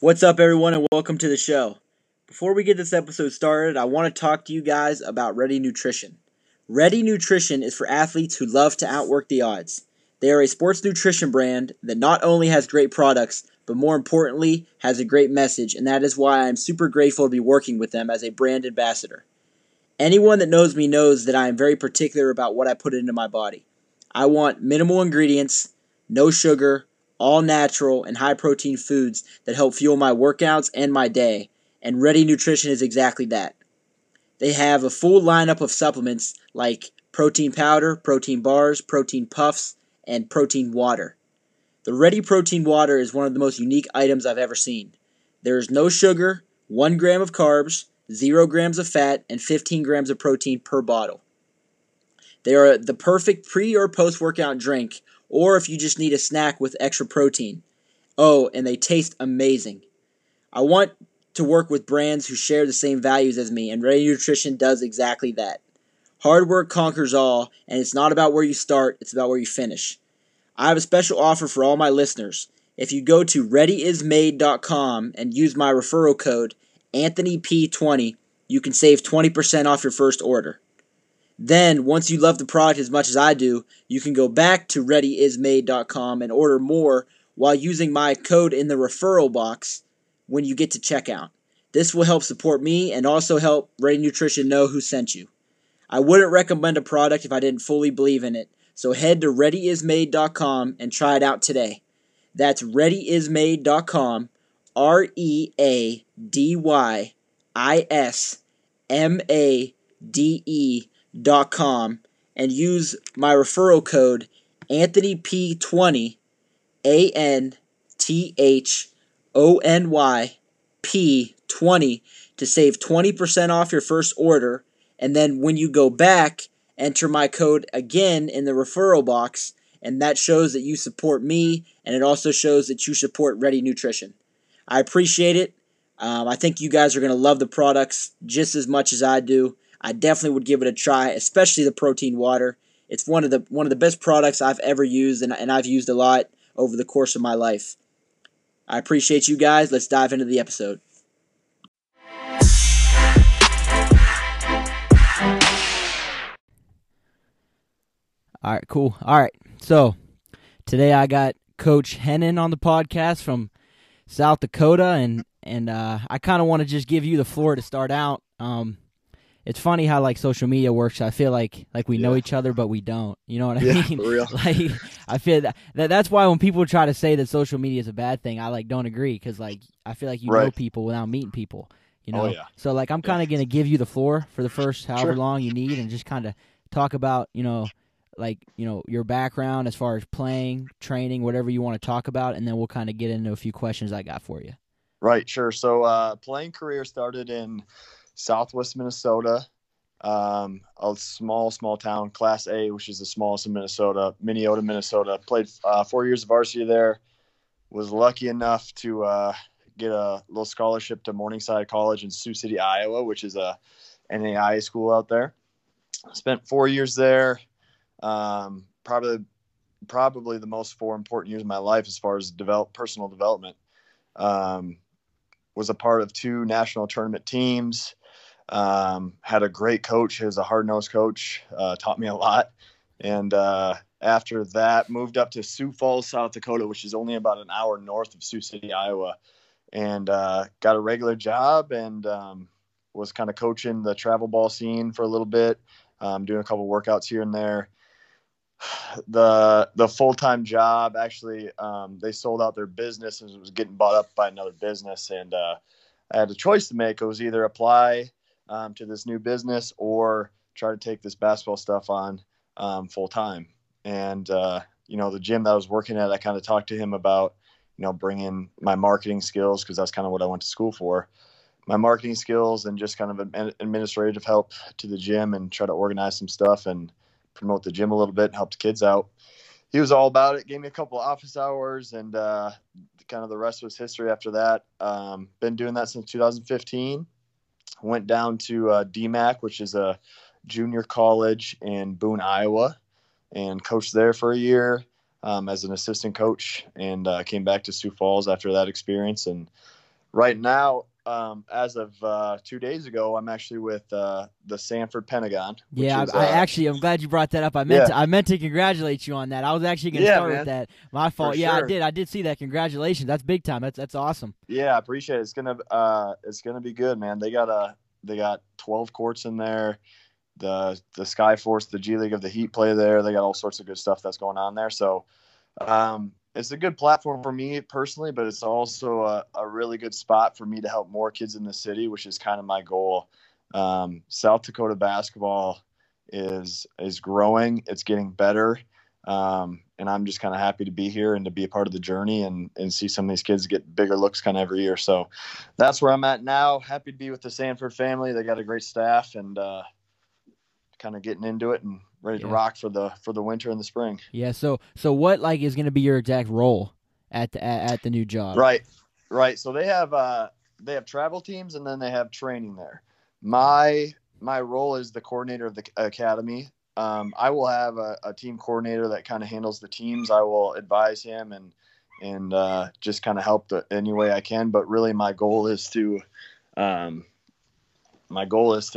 What's up, everyone, and welcome to the show. Before we get this episode started, I want to talk to you guys about Ready Nutrition. Ready Nutrition is for athletes who love to outwork the odds. They are a sports nutrition brand that not only has great products, but more importantly, has a great message, and that is why I'm super grateful to be working with them as a brand ambassador. Anyone that knows me knows that I am very particular about what I put into my body. I want minimal ingredients, no sugar, all natural and high protein foods that help fuel my workouts and my day, and Ready Nutrition is exactly that. They have a full lineup of supplements like protein powder, protein bars, protein puffs, and protein water. The Ready Protein Water is one of the most unique items I've ever seen. There is no sugar, 1 gram of carbs, 0 grams of fat, and 15 grams of protein per bottle. They are the perfect pre or post workout drink, or if you just need a snack with extra protein. Oh, and they taste amazing. I want to work with brands who share the same values as me, and Ready Nutrition does exactly that. Hard work conquers all, and it's not about where you start, it's about where you finish. I have a special offer for all my listeners. If you go to readyismade.com and use my referral code, AnthonyP20, you can save 20% off your first order. Then, once you love the product as much as I do, you can go back to readyismade.com and order more while using my code in the referral box when you get to checkout. This will help support me and also help Ready Nutrition know who sent you. I wouldn't recommend a product if I didn't fully believe in it, so head to readyismade.com and try it out today. That's readyismade.com, readyismade.com, and use my referral code AnthonyP20, ANTHONYP20, to save 20% off your first order. And then when you go back, enter my code again in the referral box, and that shows that you support me, and it also shows that you support Ready Nutrition. I appreciate it. I think you guys are going to love the products just as much as I do. I definitely would give it a try, especially the protein water. It's one of the best products I've ever used, and I've used a lot over the course of my life. I appreciate you guys. Let's dive into the episode. All right, cool. All right, so today I got Coach Hennon on the podcast from South Dakota, and I kind of want to just give you the floor to start out. It's funny how like social media works. I feel like we know each other, but we don't. You know what I mean? For real. Like I feel that's why when people try to say that social media is a bad thing, I like don't agree because like I feel like you know people without meeting people. You know. Oh, yeah. So like I'm kind of gonna give you the floor for the first however long you need, and just kind of talk about your background as far as playing, training, whatever you want to talk about, and then we'll kind of get into a few questions I got for you. Right. Sure. So playing career started in Southwest Minnesota, a small town, Class A, which is the smallest in Minnesota, Minneota, Minnesota. Played 4 years of varsity there. Was lucky enough to get a little scholarship to Morningside College in Sioux City, Iowa, which is a NAIA school out there. Spent 4 years there. Probably the most four important years of my life as far as personal development. Was a part of two national tournament teams. Had a great coach. He was a hard-nosed coach, taught me a lot. And after that, moved up to Sioux Falls, South Dakota, which is only about an hour north of Sioux City, Iowa, and got a regular job and was kind of coaching the travel ball scene for a little bit, doing a couple workouts here and there. The full-time job, actually, they sold out their business and it was getting bought up by another business, and I had a choice to make. It was either apply to this new business or try to take this basketball stuff on full time. And, the gym that I was working at, I kind of talked to him about, bringing my marketing skills, because that's kind of what I went to school for, my marketing skills and just kind of administrative help to the gym and try to organize some stuff and promote the gym a little bit and help the kids out. He was all about it, gave me a couple of office hours, and kind of the rest was history after that. Been doing that since 2015. Went down to DMACC, which is a junior college in Boone, Iowa, and coached there for a year as an assistant coach, and came back to Sioux Falls after that experience and Right now, as of 2 days ago, I'm actually with the Sanford Pentagon. Yeah, is, I'm glad you brought that up. I meant to congratulate you on that. I was actually going to start with that. My fault. For sure. I did see that. Congratulations. That's big time. That's awesome. Yeah, I appreciate it. It's gonna be good, man. They got 12 courts in there. The Sky Force, the G League of the Heat play there. They got all sorts of good stuff that's going on there. So it's a good platform for me personally, but it's also a really good spot for me to help more kids in the city, which is kind of my goal. South Dakota basketball is growing. It's getting better. And I'm just kind of happy to be here and to be a part of the journey and see some of these kids get bigger looks kind of every year. So that's where I'm at now. Happy to be with the Sanford family. They got a great staff and, kind of getting into it and ready to rock for the winter and the spring. Yeah. So what is going to be your exact role at the new job? Right. So they have travel teams and then they have training there. My role is the coordinator of the academy. I will have a team coordinator that kind of handles the teams. I will advise him and just kind of help any way I can. But really, my goal is to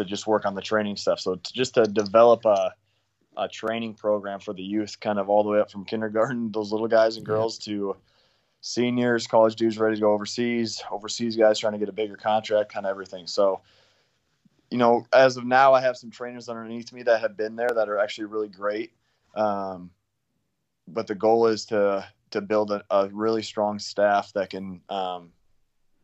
just work on the training stuff. So to develop a training program for the youth, kind of all the way up from kindergarten, those little guys and girls, to seniors, college dudes ready to go overseas guys trying to get a bigger contract, kind of everything. So, as of now, I have some trainers underneath me that have been there that are actually really great. But the goal is to build a really strong staff that can,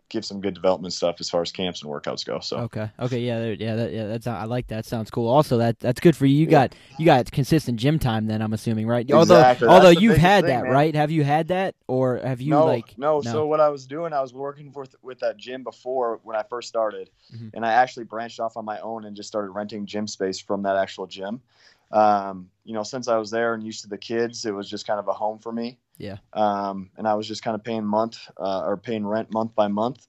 give some good development stuff as far as camps and workouts go. So okay, that's, I like that. Sounds cool. Also, that's good for you. You got consistent gym time. Then I'm assuming, right? Exactly. Although you've had that, man. Right? Have you had that, or have you No. So what I was doing, I was working with that gym before when I first started, and I actually branched off on my own and just started renting gym space from that actual gym. Since I was there and used to the kids, it was just kind of a home for me. Yeah. And I was just kind of paying rent month by month.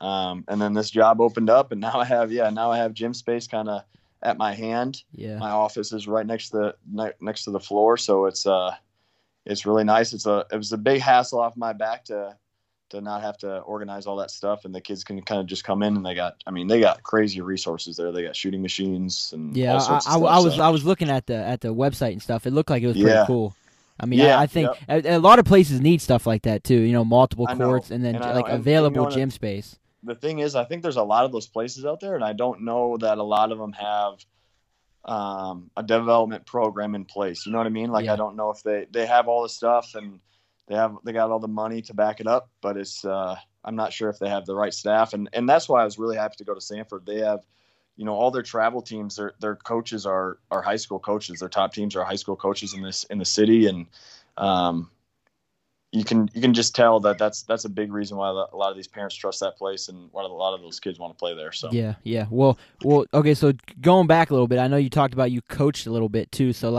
And then this job opened up and now I have gym space kind of at my hand. Yeah. My office is right next to the floor. So it's really nice. It was a big hassle off my back to not have to organize all that stuff. And the kids can kind of just come in and they got crazy resources there. They got shooting machines and all sorts of stuff. I was looking at the website and stuff. It looked like it was pretty cool. I think a lot of places need stuff like that too, multiple courts and then available gym space. The thing is, I think there's a lot of those places out there, and I don't know that a lot of them have a development program in place. You know what I mean? I don't know if they have all the stuff and they got all the money to back it up, but it's I'm not sure if they have the right staff. And that's why I was really happy to go to Sanford. They have, all their travel teams, their coaches are high school coaches. Their top teams are high school coaches in the city. And you can just tell that's a big reason why a lot of these parents trust that place and why a lot of those kids want to play there. So yeah. Well, okay. So going back a little bit, I know you talked about you coached a little bit too. So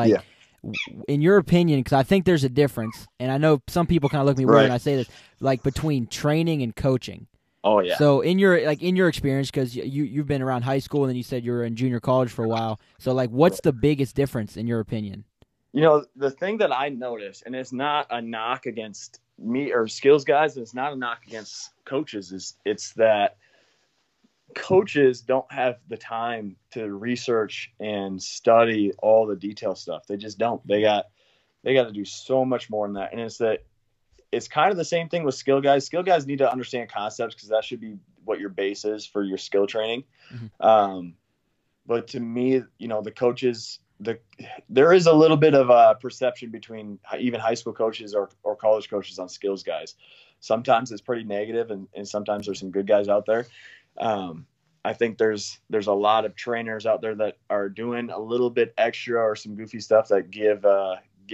in your opinion, because I think there's a difference, and I know some people kind of look at me weird when I say this, between training and coaching. Oh yeah. So in your experience, because you've been around high school and then you said you were in junior college for a while. So what's the biggest difference in your opinion? The thing that I noticed, and it's not a knock against me or skills guys, and it's not a knock against coaches, it's that coaches don't have the time to research and study all the detail stuff. They just don't. They got to do so much more than that, and it's that. It's kind of the same thing with skill guys. Skill guys need to understand concepts because that should be what your base is for your skill training. Mm-hmm. But to me, the coaches, there is a little bit of a perception between even high school coaches or college coaches on skills guys. Sometimes it's pretty negative, and sometimes there's some good guys out there. I think there's a lot of trainers out there that are doing a little bit extra or some goofy stuff that give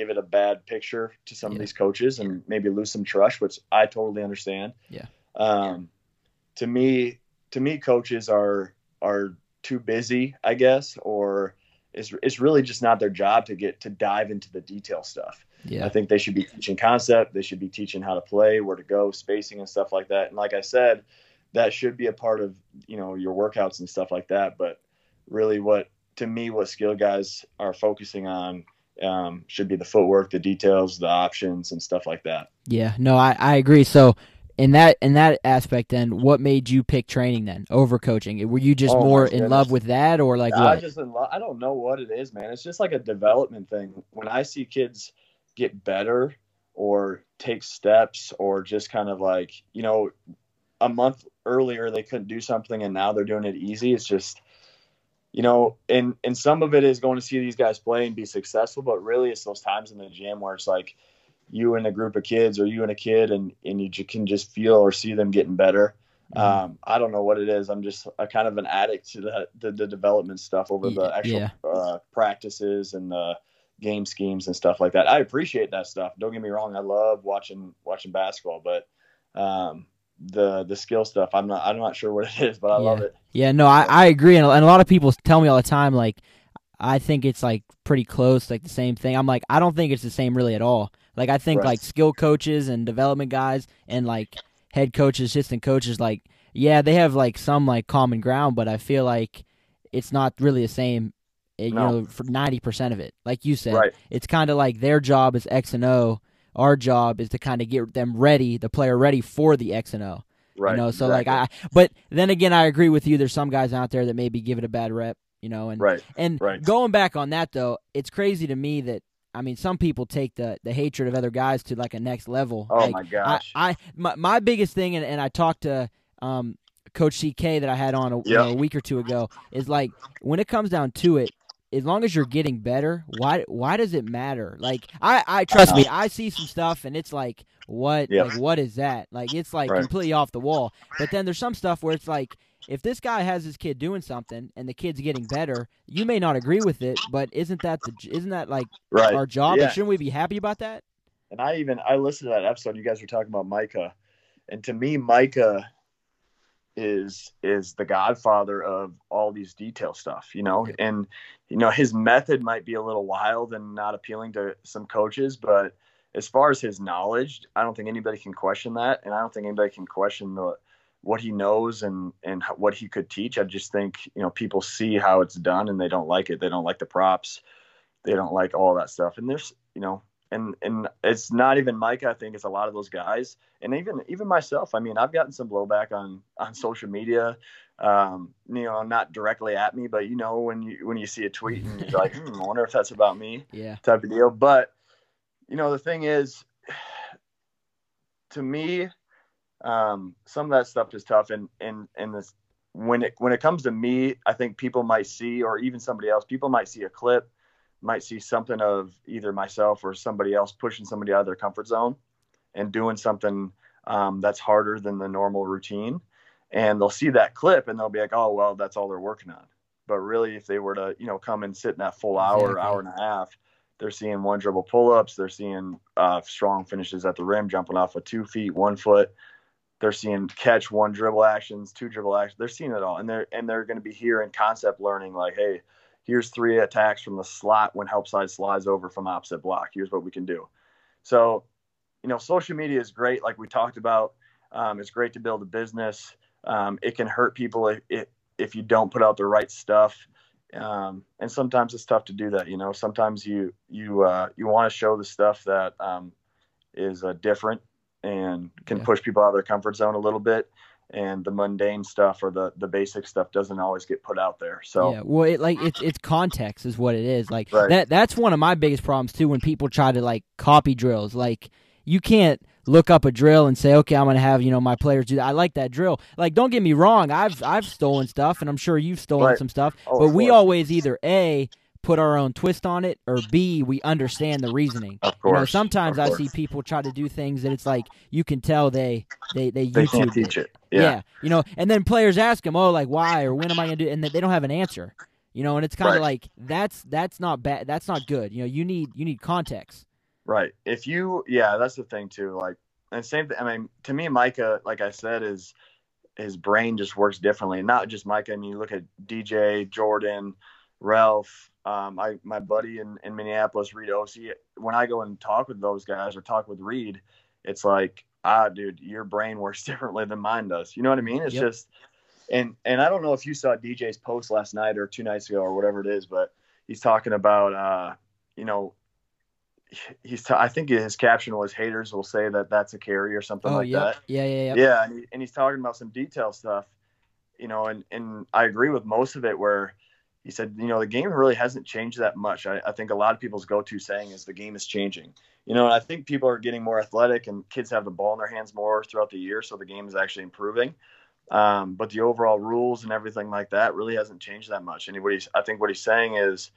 it a bad picture to some of these coaches and maybe lose some trust, which I totally understand. Yeah. To me, coaches are too busy, I guess, or it's really just not their job to dive into the detail stuff. Yeah. I think they should be teaching concept. They should be teaching how to play, where to go, spacing and stuff like that. And like I said, that should be a part of, your workouts and stuff like that. But really what skill guys are focusing on should be the footwork, the details, the options, and stuff like that. Yeah, no, I agree. So In that aspect, then, what made you pick training then over coaching? Were you just more in love with that, or like what? I don't know what it is, man. It's just like a development thing. When I see kids get better or take steps, or just kind of like, you know, a month earlier they couldn't do something and now they're doing it easy. It's just, you know, and some of it is going to see these guys play and be successful, but really it's those times in the gym where it's like, you and a group of kids or you and a kid and you can just feel or see them getting better. Mm-hmm. I don't know what it is. I'm just a kind of an addict to the development stuff over the actual practices and the game schemes and stuff like that. I appreciate that stuff. Don't get me wrong. I love watching basketball, but the skill stuff, I'm not sure what it is, but I love it. Yeah, no, I agree. And a lot of people tell me all the time, like, I think it's like pretty close, like the same thing. I'm like, I don't think it's the same really at all. Like, I think, like, skill coaches and development guys and, like, head coaches, assistant coaches, like, yeah, they have, like, some, like, common ground, but I feel like it's not really the same, you know, for 90% of it. Like you said, it's kind of like their job is X and O. Our job is to kind of get them ready, the player ready for the X and O. Right. You know, so, like, but then again, I agree with you. There's some guys out there that maybe give it a bad rep, you know. And going back on that, though, it's crazy to me that, I mean, some people take the hatred of other guys to, like, a next level. Oh, like, my gosh. My biggest thing, and I talked to Coach CK that I had on a week or two ago, is, like, when it comes down to it, as long as you're getting better, why does it matter? Like, I trust me, I see some stuff, and it's like, what is that? Like, it's, like, completely off the wall. But then there's some stuff where it's like, if this guy has his kid doing something and the kid's getting better, you may not agree with it, but isn't that our job? Yeah. And shouldn't we be happy about that? And I listened to that episode. You guys were talking about Micah, and to me, Micah is the godfather of all these detail stuff, you know. And you know, his method might be a little wild and not appealing to some coaches, but as far as his knowledge, I don't think anybody can question that, and I don't think anybody can question what he knows and what he could teach. I just think, you know, people see how it's done and they don't like it. They don't like the props. They don't like all that stuff. And there's, you know, and it's not even Micah. I think it's a lot of those guys. And even myself, I mean, I've gotten some blowback on social media, you know, not directly at me, but you know, when you see a tweet and you're like, I wonder if that's about me, type of deal. But you know, the thing is, to me, some of that stuff is tough. And this, when it comes to me, I think people might see, or even somebody else, people might see a clip, might see something of either myself or somebody else pushing somebody out of their comfort zone and doing something, that's harder than the normal routine. And they'll see that clip and they'll be like, oh, well, that's all they're working on. But really, if they were to, you know, come and sit in that full hour and a half, they're seeing one dribble pull-ups. They're seeing, strong finishes at the rim, jumping off with 2 feet, 1 foot. They're seeing catch, one dribble actions, two dribble actions. They're seeing it all. And they're going to be here in concept learning, like, hey, here's 3 attacks from the slot when help side slides over from opposite block. Here's what we can do. So, you know, social media is great. Like we talked about, it's great to build a business. It can hurt people if you don't put out the right stuff. And sometimes it's tough to do that. You know, sometimes you want to show the stuff that is different and can push people out of their comfort zone a little bit, and the mundane stuff or the basic stuff doesn't always get put out there. So well, it's context is what it is. Like that's one of my biggest problems too, when people try to like copy drills. Like you can't look up a drill and say, okay, I'm going to have, you know, my players do that. I like that drill. Like, don't get me wrong. I've stolen stuff, and I'm sure you've stolen some stuff, but we always either A, put our own twist on it, or B, we understand the reasoning. Of course. You know, sometimes I see people try to do things that it's like you can tell they can't teach it. Yeah. You know, and then players ask them, oh, like why or when am I going to do it? And they don't have an answer. You know, and it's kind of like that's not bad. That's not good. You know, you need context. Right. If you that's the thing too. Like, and same thing. I mean, to me, Micah, like I said, is his brain just works differently. Not just Micah. I mean, you look at DJ Jordan, Ralph. My buddy in Minneapolis, Reed Ossie, when I go and talk with those guys or talk with Reed, it's like, dude, your brain works differently than mine does. You know what I mean? It's just, and I don't know if you saw DJ's post last night or 2 nights ago or whatever it is, but he's talking about, you know, I think his caption was, haters will say that that's a carry or something that. Yeah. And he's talking about some detail stuff, you know, and I agree with most of it where he said, you know, the game really hasn't changed that much. I think a lot of people's go-to saying is the game is changing, you know, and I think people are getting more athletic and kids have the ball in their hands more throughout the year. So the game is actually improving. But the overall rules and everything like that really hasn't changed that much. I think what he's saying is,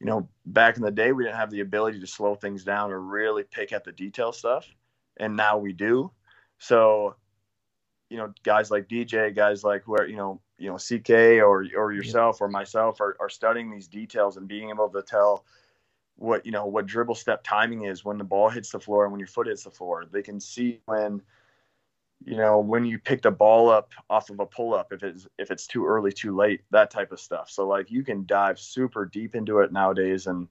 you know, back in the day, we didn't have the ability to slow things down or really pick at the detail stuff. And now we do. So, you know, guys like DJ, guys like who are, you know, CK or yourself or myself are studying these details and being able to tell what, you know, what dribble step timing is when the ball hits the floor and when your foot hits the floor. They can see when, you know, when you pick the ball up off of a pull-up, if it's too early, too late, that type of stuff. So, like, you can dive super deep into it nowadays. And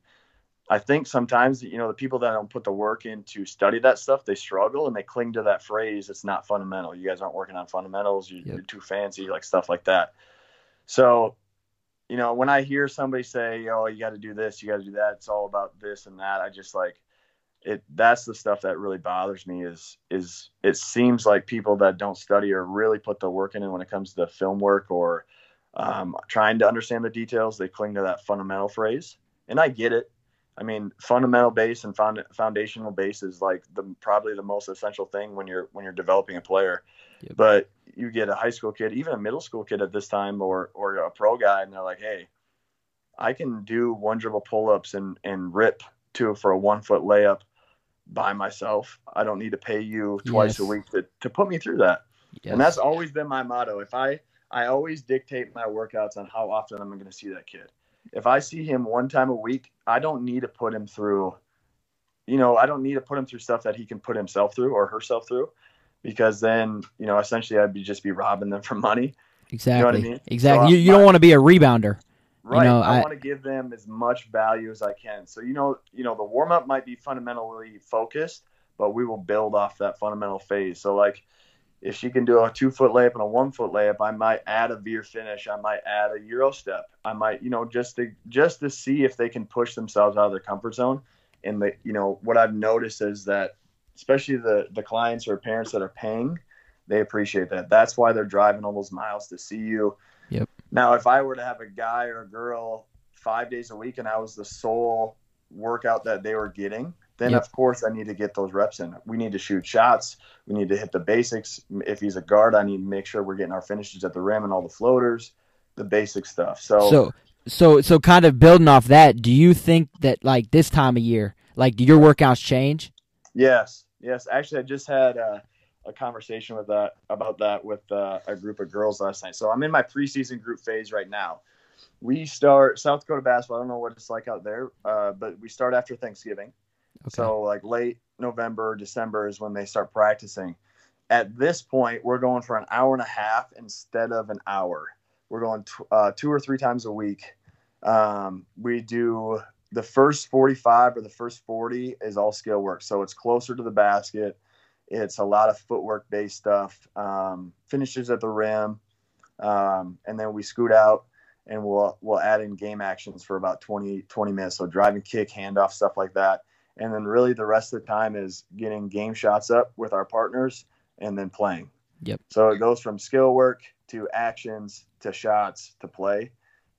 I think sometimes, you know, the people that don't put the work in to study that stuff, they struggle and they cling to that phrase, it's not fundamental. You guys aren't working on fundamentals. You're too fancy, like stuff like that. So, you know, when I hear somebody say, oh, you got to do this, you got to do that, it's all about this and that, I just like, that's the stuff that really bothers me is it seems like people that don't study or really put the work in when it comes to the film work or trying to understand the details, they cling to that fundamental phrase. And I get it. I mean, fundamental base and foundational base is like probably the most essential thing when you're developing a player. Yep. But you get a high school kid, even a middle school kid at this time or a pro guy, and they're like, hey, I can do one dribble pull-ups and rip two for a 1-foot layup by myself. I don't need to pay you twice a week to put me through that. Yes. And that's always been my motto. If I always dictate my workouts on how often I'm going to see that kid. If I see him one time a week, I don't need to put him through, you know, I don't need to put him through stuff that he can put himself through or herself through, because then, you know, essentially I'd just be robbing them for money. Exactly. You know what I mean? Exactly. So you don't want to be a rebounder. Right. You know, I want to give them as much value as I can. So, you know, the warm up might be fundamentally focused, but we will build off that fundamental phase. So like if she can do a 2-foot layup and a 1-foot layup, I might add a veer finish. I might add a Euro step. I might, you know, just to see if they can push themselves out of their comfort zone. And you know, what I've noticed is that especially the clients or parents that are paying, they appreciate that. That's why they're driving all those miles to see you. Yep. Now, if I were to have a guy or a girl 5 days a week and I was the sole workout that they were getting, then of course I need to get those reps in. We need to shoot shots. We need to hit the basics. If he's a guard, I need to make sure we're getting our finishes at the rim and all the floaters, the basic stuff. So kind of building off that, do you think that like this time of year, like do your workouts change? Yes. Actually, I just had a conversation about that with a group of girls last night. So I'm in my preseason group phase right now. We start South Dakota basketball. I don't know what it's like out there, but we start after Thanksgiving. Okay. So like late November, December is when they start practicing. At this point, we're going for an hour and a half instead of an hour. We're going two or three times a week. We do the first 45 or the first 40 is all skill work. So it's closer to the basket. It's a lot of footwork-based stuff, finishes at the rim, and then we scoot out and we'll add in game actions for about 20 minutes. So drive and kick, handoff, stuff like that. And then really the rest of the time is getting game shots up with our partners and then playing. Yep. So it goes from skill work to actions to shots to play.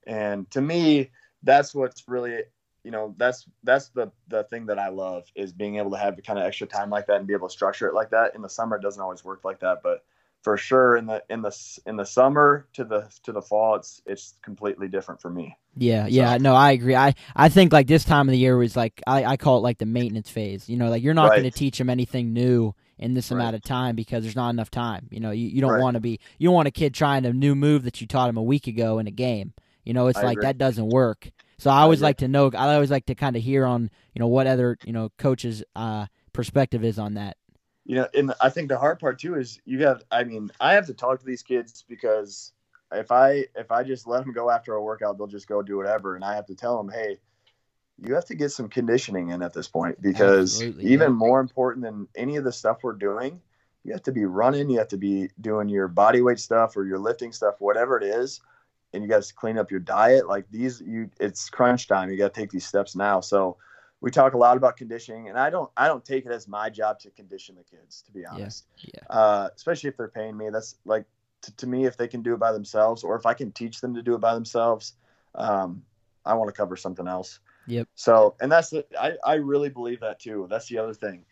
And to me, that's what's really – you know, that's the thing that I love is being able to have the kind of extra time like that and be able to structure it like that. In the summer, it doesn't always work like that, but for sure in the summer to the fall, it's completely different for me. No, I agree. I think like this time of the year was like, I call it like the maintenance phase, you know, like you're not going to teach them anything new in this amount of time because there's not enough time. You know, you don't want to be, you don't want a kid trying a new move that you taught him a week ago in a game. You know, it's that doesn't work. So I always like to kind of hear on, you know, what other, you know, coaches' perspective is on that. You know, and I think the hard part too is I have to talk to these kids because if I just let them go after a workout, they'll just go do whatever. And I have to tell them, hey, you have to get some conditioning in at this point because more important than any of the stuff we're doing, you have to be running, you have to be doing your body weight stuff or your lifting stuff, whatever it is. And you guys clean up your diet. It's crunch time. You got to take these steps now. So we talk a lot about conditioning, and I don't take it as my job to condition the kids, to be honest. Yeah. Especially if they're paying me, that's like, to me, if they can do it by themselves, or if I can teach them to do it by themselves, I want to cover something else. Yep. So, and that's, I really believe that too. That's the other thing.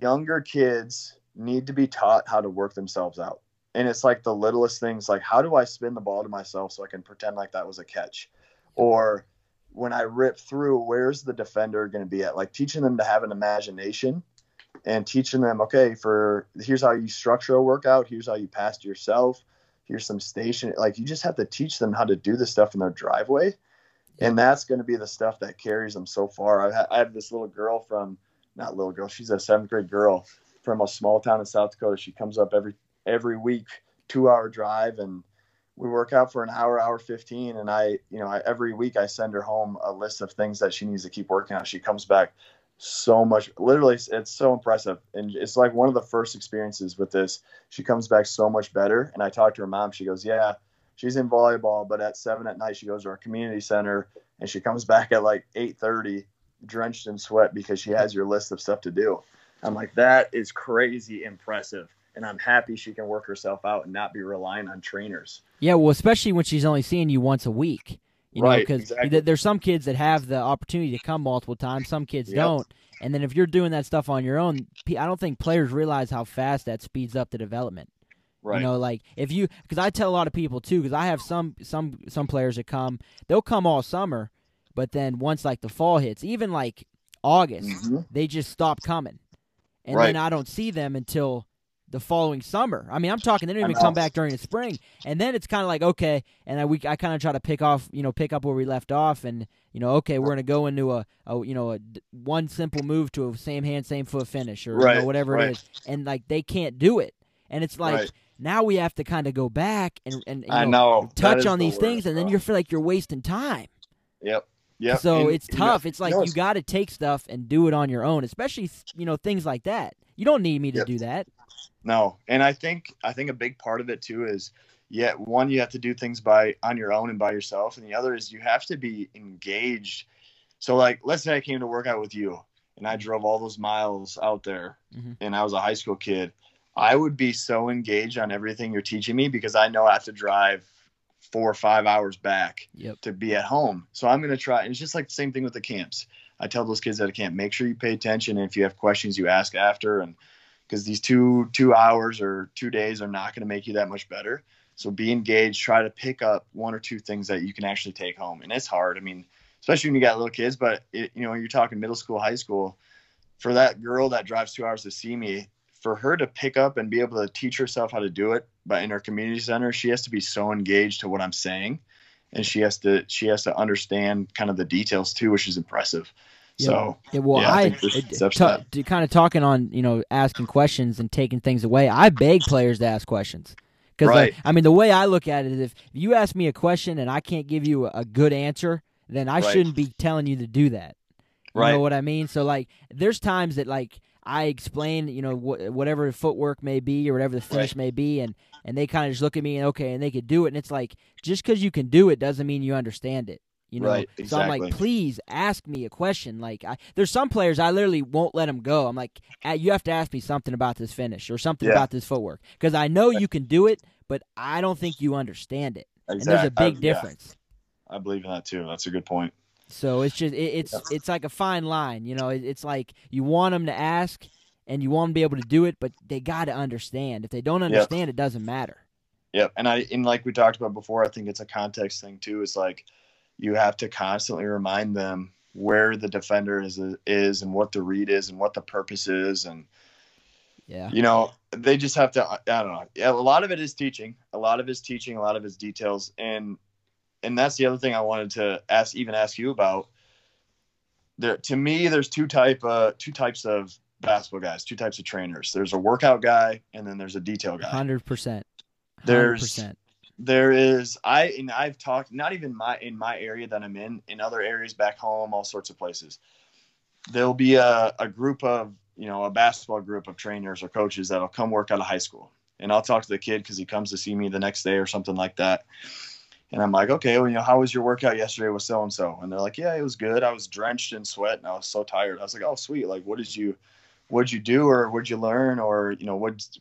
Younger kids need to be taught how to work themselves out. And it's like the littlest things, like, how do I spin the ball to myself so I can pretend like that was a catch? Or when I rip through, where's the defender going to be at? Like, teaching them to have an imagination and teaching them, okay, here's how you structure a workout. Here's how you pass to yourself. Here's some station. Like, you just have to teach them how to do the stuff in their driveway. And that's going to be the stuff that carries them so far. I have this little girl she's a 7th grade girl from a small town in South Dakota. She comes up every week, 2-hour drive, and we work out for an hour 15. And every week I send her home a list of things that she needs to keep working on. She comes back so much, literally, it's so impressive. And it's like one of the first experiences with this, she comes back so much better. And I talked to her mom, she goes, yeah, she's in volleyball, but at 7 p.m, she goes to our community center and she comes back at like 8:30 drenched in sweat because she has your list of stuff to do. I'm like, that is crazy impressive. And I'm happy she can work herself out and not be relying on trainers. Yeah, well, especially when she's only seeing you once a week. You right, know, because exactly. There's some kids that have the opportunity to come multiple times. Some kids don't. And then if you're doing that stuff on your own, I don't think players realize how fast that speeds up the development. Right. You know, like because I tell a lot of people too, because I have some players that come, they'll come all summer, but then once like the fall hits, even like August, they just stop coming. And then I don't see them until the following summer. I mean, I'm talking, they don't even come back during the spring. And then it's kind of like, okay. And I kind of try to pick up where we left off and, you know, okay, we're going to go into a one simple move to a same hand, same foot finish or you know, whatever it is. And like, they can't do it. And it's like, now we have to kind of go back and touch on these things. And then you feel like you're wasting time. Yep. Yep. So it's tough. It's like, you got to take stuff and do it on your own, especially, you know, things like that. You don't need me to do that. No. And I think a big part of it too is, one, you have to do things on your own and by yourself. And the other is you have to be engaged. So like, let's say I came to work out with you and I drove all those miles out there and I was a high school kid. I would be so engaged on everything you're teaching me because I know I have to drive 4 or 5 hours back to be at home. So I'm going to try. And it's just like the same thing with the camps. I tell those kids at a camp, make sure you pay attention. And if you have questions, you ask after. And because these two hours or 2 days are not going to make you that much better. So be engaged, try to pick up one or two things that you can actually take home. And it's hard. I mean, especially when you got little kids, but you're talking middle school, high school. For that girl that drives 2 hours to see me, for her to pick up and be able to teach herself how to do it, but in her community center, she has to be so engaged to what I'm saying. And she has to understand kind of the details too, which is impressive. So, kind of talking on, you know, asking questions and taking things away, I beg players to ask questions. Because, I mean, the way I look at it is if you ask me a question and I can't give you a good answer, then I shouldn't be telling you to do that. You know what I mean? So, like, there's times that, like, I explain, you know, whatever footwork may be or whatever the finish may be, and they kind of just look at me and they could do it. And it's like, just because you can do it doesn't mean you understand it. You know, so I'm like, please ask me a question. Like, there's some players I literally won't let them go. I'm like, you have to ask me something about this finish or something about this footwork because I know you can do it, but I don't think you understand it. And there's a big difference. I believe in that too. That's a good point. So it's just it's like a fine line. You know, it's like you want them to ask and you want them to be able to do it, but they got to understand. If they don't understand, it doesn't matter. Yep, and like we talked about before, I think it's a context thing too. It's like, you have to constantly remind them where the defender is and what the read is and what the purpose is. And, you know, they just have to, I don't know. Yeah, a lot of it is details. And that's the other thing I wanted to ask you about. To me, there's two types of basketball guys, two types of trainers. There's a workout guy and then there's a detail guy. 100%. I've talked, not even in my area that I'm in other areas back home, all sorts of places. There'll be a group of, you know, a basketball group of trainers or coaches that'll come work out of high school. And I'll talk to the kid because he comes to see me the next day or something like that. And I'm like, okay, well, you know, how was your workout yesterday with so-and-so? And they're like, yeah, it was good. I was drenched in sweat and I was so tired. I was like, oh, sweet. Like, what'd you do, or what'd you learn, or, you know, what's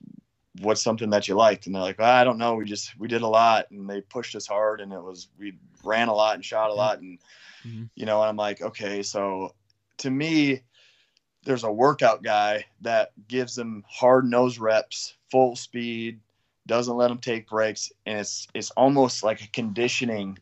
something that you liked? And they're like, I don't know. We did a lot, and they pushed us hard, and we ran a lot and shot a lot. And, you know, and I'm like, okay, so to me, there's a workout guy that gives them hard nose reps, full speed, doesn't let them take breaks. And it's almost like a conditioning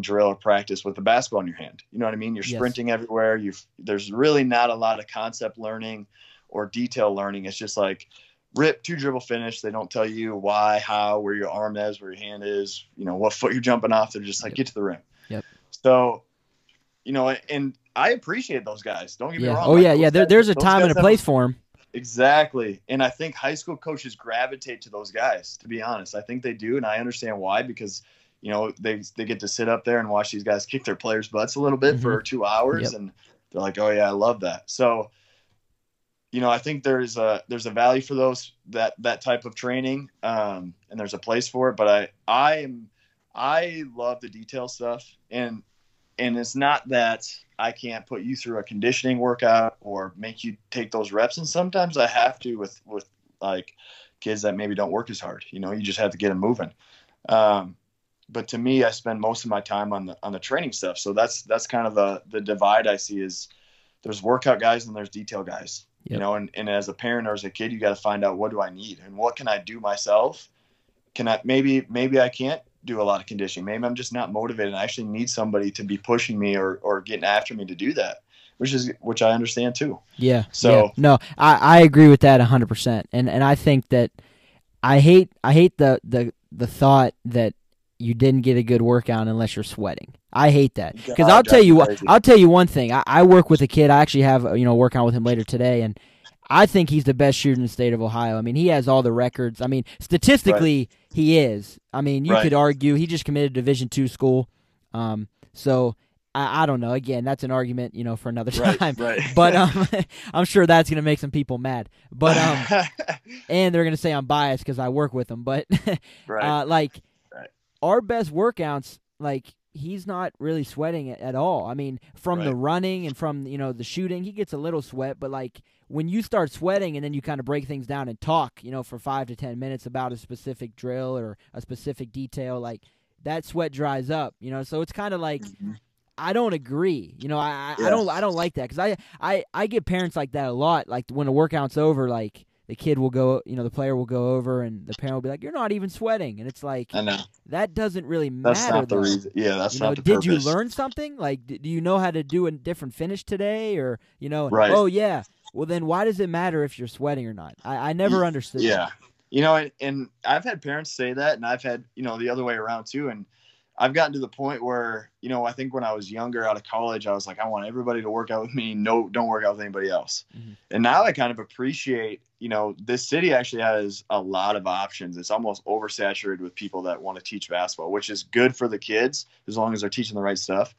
drill or practice with the basketball in your hand. You know what I mean? You're sprinting everywhere. There's really not a lot of concept learning or detail learning. It's just like rip, two dribble, finish. They don't tell you why, how, where your arm is, where your hand is, you know, what foot you're jumping off. They're just like, get to the rim. So, you know, and I appreciate those guys. Don't get me wrong. Oh, like, yeah. There's a time and a place for them. Exactly. And I think high school coaches gravitate to those guys, to be honest. I think they do. And I understand why, because, you know, they get to sit up there and watch these guys kick their players' butts a little bit for 2 hours. And they're like, oh yeah, I love that. So, you know, I think there's a value for those, that type of training. And there's a place for it, but I love the detail stuff. And it's not that I can't put you through a conditioning workout or make you take those reps. And sometimes I have to with like kids that maybe don't work as hard. You know, you just have to get them moving. But to me, I spend most of my time on the training stuff. So that's kind of the divide I see, is there's workout guys and there's detail guys. Yep. You know, and as a parent or as a kid, you got to find out, what do I need and what can I do myself? Maybe I can't do a lot of conditioning. Maybe I'm just not motivated. I actually need somebody to be pushing me or getting after me to do that, which I understand too. Yeah. So no, I agree with that 100%. And I think that I hate the thought that you didn't get a good workout unless you're sweating. I hate that, because I'll tell you one thing. I work with a kid. I actually have a workout with him later today, and I think he's the best shooter in the state of Ohio. I mean, he has all the records. I mean, statistically, he is. I mean, you could argue he just committed to Division II school. So I don't know. Again, that's an argument, you know, for another time. Right. But I'm sure that's going to make some people mad. But and they're going to say I'm biased because I work with him. But our best workouts, like, he's not really sweating at all. I mean, from the running and from, you know, the shooting, he gets a little sweat, but like when you start sweating and then you kind of break things down and talk, you know, for 5 to 10 minutes about a specific drill or a specific detail, like that sweat dries up, you know? So it's kind of like, I don't agree. You know, I don't like that. Cause I get parents like that a lot. Like when a workout's over, like the kid will go, you know, the player will go over and the parent will be like, you're not even sweating. And it's like, I know. That doesn't really matter. That's not the reason. Yeah, that's not the purpose. Did you learn something? Like, do you know how to do a different finish today? Or, you know, oh, yeah. Well, then why does it matter if you're sweating or not? I never understood that. You know, and I've had parents say that, and I've had, you know, the other way around too. And I've gotten to the point where, you know, I think when I was younger out of college, I was like, I want everybody to work out with me. No, don't work out with anybody else. And now I kind of appreciate, you know, this city actually has a lot of options. It's almost oversaturated with people that want to teach basketball, which is good for the kids as long as they're teaching the right stuff.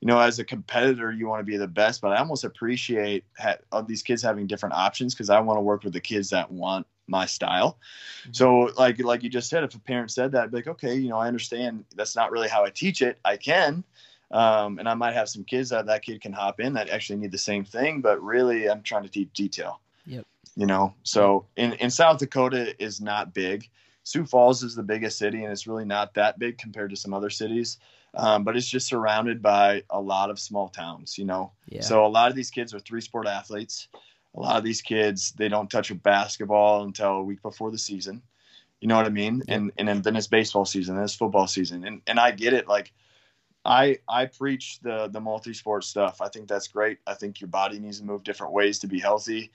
You know, as a competitor, you want to be the best, but I almost appreciate these kids having different options, because I want to work with the kids that want my style. So like you just said, if a parent said that, I'd be like, okay, you know, I understand that's not really how I teach it. I can. And I might have some kids that kid can hop in that actually need the same thing, but really I'm trying to teach detail. Yep. You know, so in South Dakota is not big. Sioux Falls is the biggest city, and it's really not that big compared to some other cities. But it's just surrounded by a lot of small towns, you know? Yeah. So a lot of these kids are 3-sport athletes. A lot of these kids, they don't touch a basketball until a week before the season. You know what I mean? Yeah. And then it's baseball season, then it's football season. And I get it. Like I preach the multi-sport stuff. I think that's great. I think your body needs to move different ways to be healthy.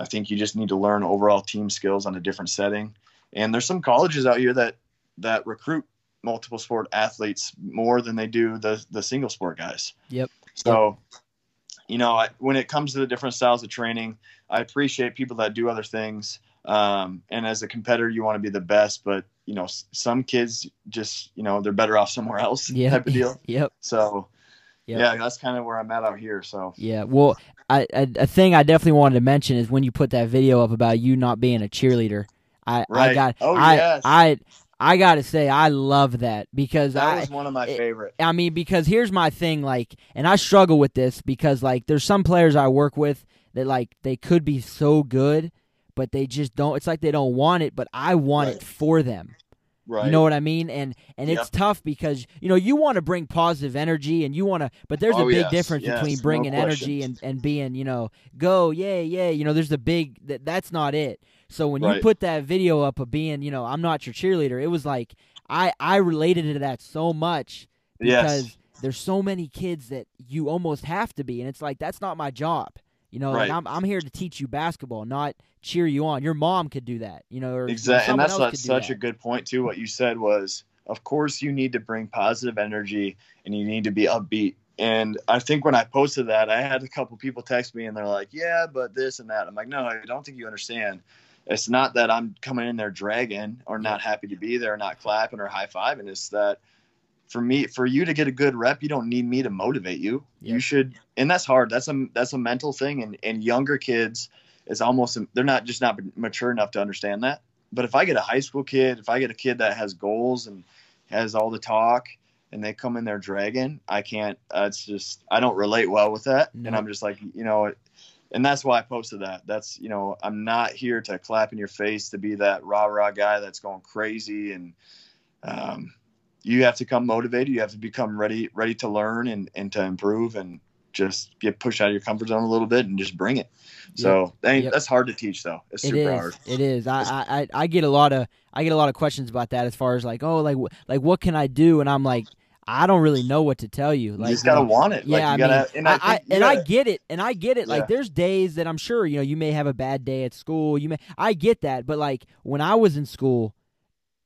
I think you just need to learn overall team skills on a different setting. And there's some colleges out here that recruit multiple sport athletes more than they do the single sport guys. Yep. So, you know, when it comes to the different styles of training, I appreciate people that do other things. And as a competitor, you want to be the best, but you know, some kids just, you know, they're better off somewhere else type of deal. So yeah, that's kind of where I'm at out here. So yeah. Well, a thing I definitely wanted to mention is when you put that video up about you not being a cheerleader, I got, I got to say, I love that because that was one of my favorites. I mean, because here's my thing, like, and I struggle with this because, like, there's some players I work with that, like, they could be so good, but they just don't. It's like they don't want it, but I want it for them. Right. You know what I mean? And it's tough because, you know, you want to bring positive energy and you want to, but there's a big difference between bringing energy and being, you know, you know, there's the big, that's not it. So when you put that video up of being, you know, I'm not your cheerleader, it was like, I related to that so much because there's so many kids that you almost have to be. And it's like, that's not my job. You know, and I'm here to teach you basketball, not cheer you on. Your mom could do that, you know. Or exactly, and that's such a good point too. What you said was, of course, you need to bring positive energy and you need to be upbeat. And I think when I posted that, I had a couple people text me and they're like, "Yeah, but this and that." I'm like, "No, I don't think you understand. It's not that I'm coming in there dragging or not happy to be there, or not clapping or high fiving. It's that." For you to get a good rep, you don't need me to motivate you. Yeah. You should, and that's hard. That's a mental thing. And younger kids is almost, they're not just not mature enough to understand that. But if I get a high school kid, if I get a kid that has goals and has all the talk and they come in there dragging, I can't, it's just, I don't relate well with that. No. And I'm just like, you know, and that's why I posted that. That's, you know, I'm not here to clap in your face, to be that rah-rah guy that's going crazy. And, you have to come motivated. You have to become ready to learn and to improve and just get pushed out of your comfort zone a little bit and just bring it. So that's hard to teach though. It's super hard. It is. I get a lot of, questions about that as far as like, oh, like what can I do? And I'm like, I don't really know what to tell you. Like, you just gotta want it. Yeah, like, you gotta, and I get it, Yeah. Like, there's days that I'm sure, you know, you may have a bad day at school. I get that. But like when I was in school,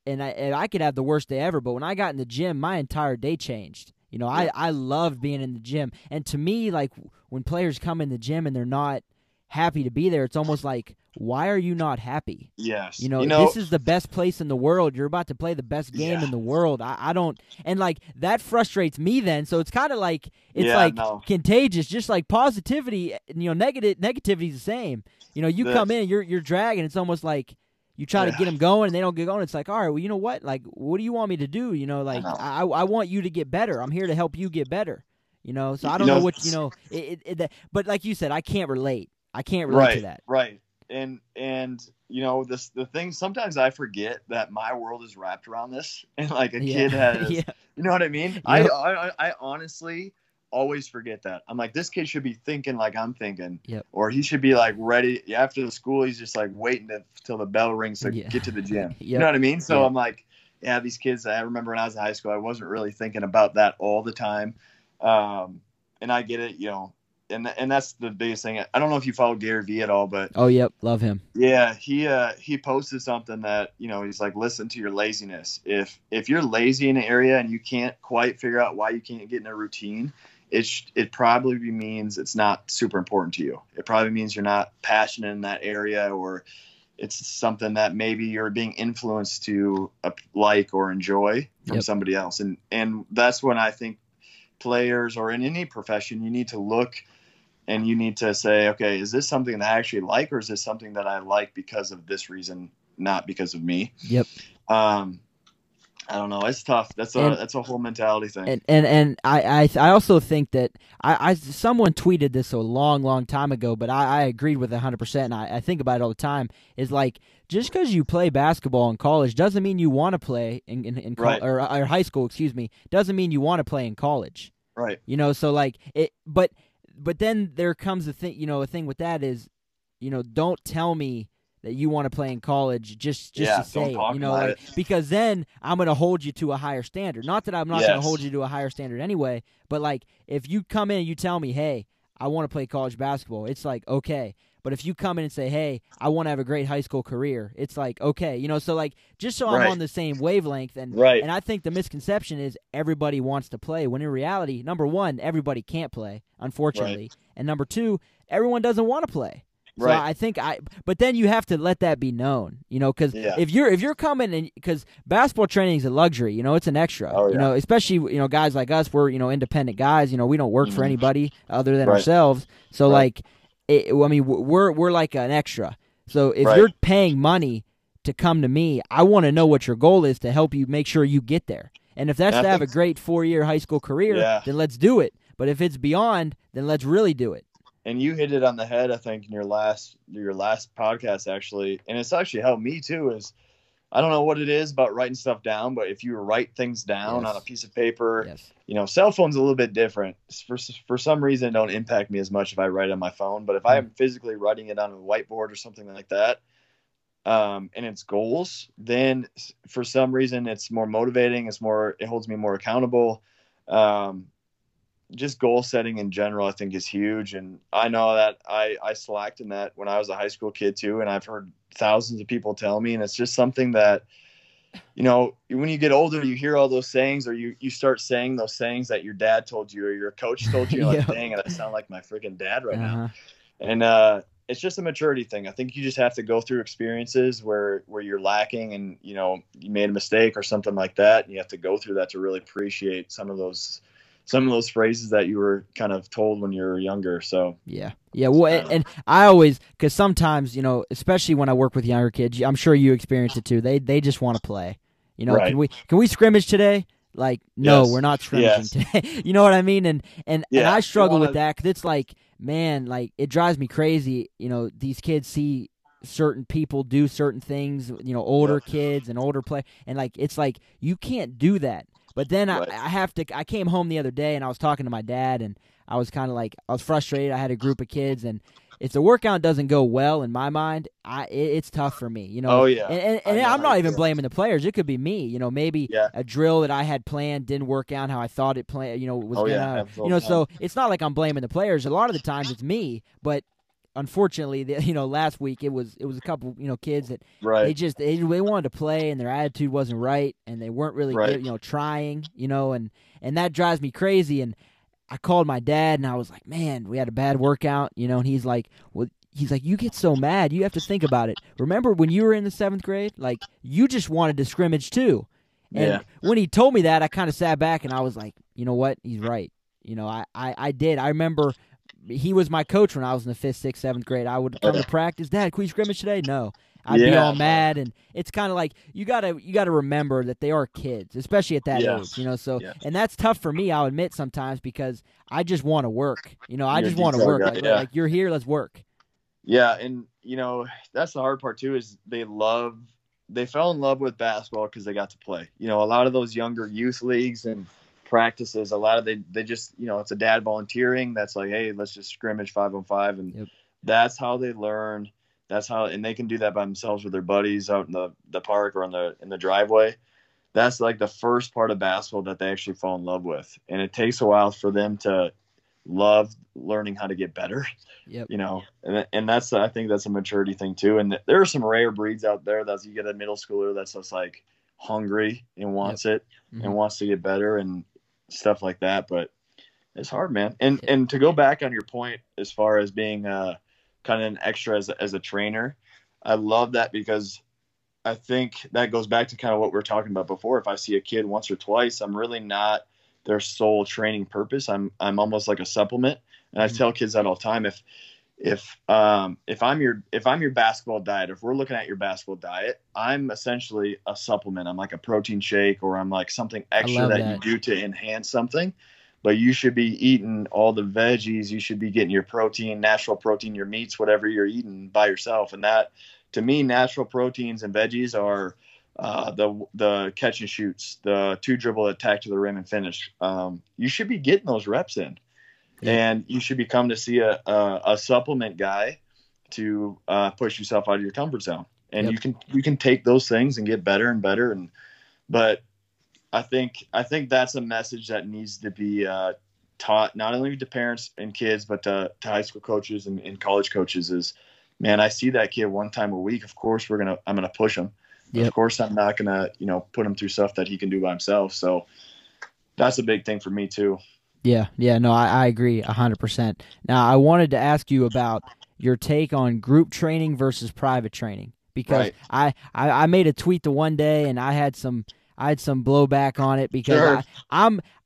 and I could have the worst day ever, but when I got in the gym, my entire day changed. You know, I loved being in the gym. And to me, like, when players come in the gym and they're not happy to be there, it's almost like, why are you not happy? Yes. You know, this is the best place in the world. You're about to play the best game in the world. I don't – and, like, that frustrates me then. So it's kind of like – it's, contagious. Just like positivity, you know, negativity is the same. You know, you come in, you're dragging. It's almost like – you try to get them going, and they don't get going. It's like, all right, well, you know what? Like, what do you want me to do? You know, like, I want you to get better. I'm here to help you get better. You know, so I don't know what, you know. But like you said, I can't relate. I can't relate to that. Right. And you know, the thing, sometimes I forget that my world is wrapped around this. And, like, a kid has, you know what I mean? Yep. I honestly always forget that. I'm like, this kid should be thinking like I'm thinking, or he should be like ready after the school. He's just like waiting till the bell rings to get to the gym. You know what I mean? So I'm like, these kids, I remember when I was in high school, I wasn't really thinking about that all the time. And I get it, you know, and that's the biggest thing. I don't know if you follow Gary Vee at all, but love him. Yeah. He posted something that, you know, he's like, listen to your laziness. If you're lazy in an area and you can't quite figure out why you can't get in a routine, it probably means it's not super important to you. It probably means you're not passionate in that area, or it's something that maybe you're being influenced to like or enjoy from somebody else. And that's when I think players, or in any profession, you need to look and you need to say, okay, is this something that I actually like, or is this something that I like because of this reason, not because of me? I don't know. It's tough. That's a whole mentality thing. And I also think that someone tweeted this a long time ago, but I agreed with 100%. And I think about it all the time. Is like, just because you play basketball in college doesn't mean you want to play in or high school. Excuse me. Doesn't mean you want to play in college. Right. You know. So like it. But then there comes a thing. You know, a thing with that is, you know, don't tell me that you want to play in college just to say it, you know, like, because then I'm going to hold you to a higher standard. Not that I'm not going to hold you to a higher standard anyway, but like, if you come in and you tell me, hey, I want to play college basketball, it's like, okay. But if you come in and say, hey, I want to have a great high school career, it's like, okay. You know, so like, just so I'm on the same wavelength. And I think the misconception is everybody wants to play, when in reality, number one, everybody can't play, unfortunately. And number two, everyone doesn't want to play. So but then you have to let that be known, you know, because if you're coming in, because basketball training is a luxury, you know, it's an extra, you know, especially, you know, guys like us, we're, you know, independent guys, you know, we don't work for anybody other than ourselves. So like, we're like an extra. So if you're paying money to come to me. I want to know what your goal is to help you make sure you get there. And if that's to have a great 4-year high school career, then let's do it. But if it's beyond, then let's really do it. And you hit it on the head, I think, in your last podcast, actually. And it's actually helped me, too, is I don't know what it is about writing stuff down, but if you write things down on a piece of paper, you know, cell phone's a little bit different. For some reason, it don't impact me as much if I write it on my phone. But if I am physically writing it on a whiteboard or something like that, and it's goals, then for some reason it's more motivating. It holds me more accountable. Just goal setting in general, I think, is huge. And I know that I slacked in that when I was a high school kid too. And I've heard thousands of people tell me, and it's just something that, you know, when you get older, you hear all those sayings, or you start saying those sayings that your dad told you or your coach told you. Like, dang, I sound like my freaking dad right now. And, it's just a maturity thing. I think you just have to go through experiences where you're lacking and, you know, you made a mistake or something like that. And you have to go through that to really appreciate some of those phrases that you were kind of told when you were younger. So, yeah. Well, and I always, cause sometimes, you know, especially when I work with younger kids, I'm sure you experience it too. They just want to play, you know, can we scrimmage today? Like, no, we're not scrimmaging today. You know what I mean? And I struggle with that. Cause it's like, man, like it drives me crazy. You know, these kids see certain people do certain things, you know, older kids and older play. And like, it's like, you can't do that. But then I came home the other day and I was talking to my dad, and I was kind of like, I was frustrated. I had a group of kids, and if the workout doesn't go well in my mind, it's tough for me, you know? Oh yeah. And I'm not even blaming the players. It could be me, you know, maybe a drill that I had planned didn't work out how I thought it planned, you know, was going to, you know, so it's not like I'm blaming the players. A lot of the times it's me, but unfortunately, you know, last week it was a couple, you know, kids that they wanted to play and their attitude wasn't right, and they weren't really good, you know, trying, you know, and that drives me crazy. And I called my dad and I was like, man, we had a bad workout, you know, and he's like, you get so mad, you have to think about it. Remember when you were in the 7th grade, like you just wanted to scrimmage too. And when he told me that, I kind of sat back and I was like, you know what? He's right. You know, I did. I remember he was my coach when I was in the 5th, 6th, 7th grade. I would come to practice. Dad, can we scrimmage today? No. I'd be all mad, and it's kind of like you gotta remember that they are kids, especially at that age, you know. So and that's tough for me, I'll admit sometimes, because I just want to work. You know, I just want to work. Like you're here, let's work. Yeah, and you know that's the hard part too, is they fell in love with basketball because they got to play. You know, a lot of those younger youth leagues and practices, a lot of they just, you know, it's a dad volunteering that's like, hey, let's just scrimmage 5-on-5, and that's how they learn. That's how, and they can do that by themselves with their buddies out in the park or in the driveway. That's like the first part of basketball that they actually fall in love with. And it takes a while for them to love learning how to get better, you know, and that's, I think that's a maturity thing too. And there are some rare breeds out there that you get a middle schooler that's just like hungry and wants it and wants to get better and stuff like that. But it's hard, man. And to go back on your point, as far as being, kind of an extra as a trainer. I love that, because I think that goes back to kind of what we were talking about before. If I see a kid once or twice, I'm really not their sole training purpose. I'm almost like a supplement. And I tell kids that all the time. If I'm your basketball diet, if we're looking at your basketball diet, I'm essentially a supplement. I'm like a protein shake, or I'm like something extra that you do to enhance something. But you should be eating all the veggies. You should be getting your protein, natural protein, your meats, whatever you're eating by yourself. And that, to me, natural proteins and veggies are the catch and shoots, the 2-dribble attack to the rim and finish. You should be getting those reps in. And you should be coming to see a supplement guy to push yourself out of your comfort zone. And you can take those things and get better and better. But I think that's a message that needs to be taught not only to parents and kids, but to high school coaches and college coaches. Is, man, I see that kid one time a week. Of course, I'm gonna push him. Yep. Of course, I'm not gonna, you know, put him through stuff that he can do by himself. So that's a big thing for me too. Yeah, no, I agree 100%. Now, I wanted to ask you about your take on group training versus private training, because I made a tweet the one day and I had some blowback on it, because I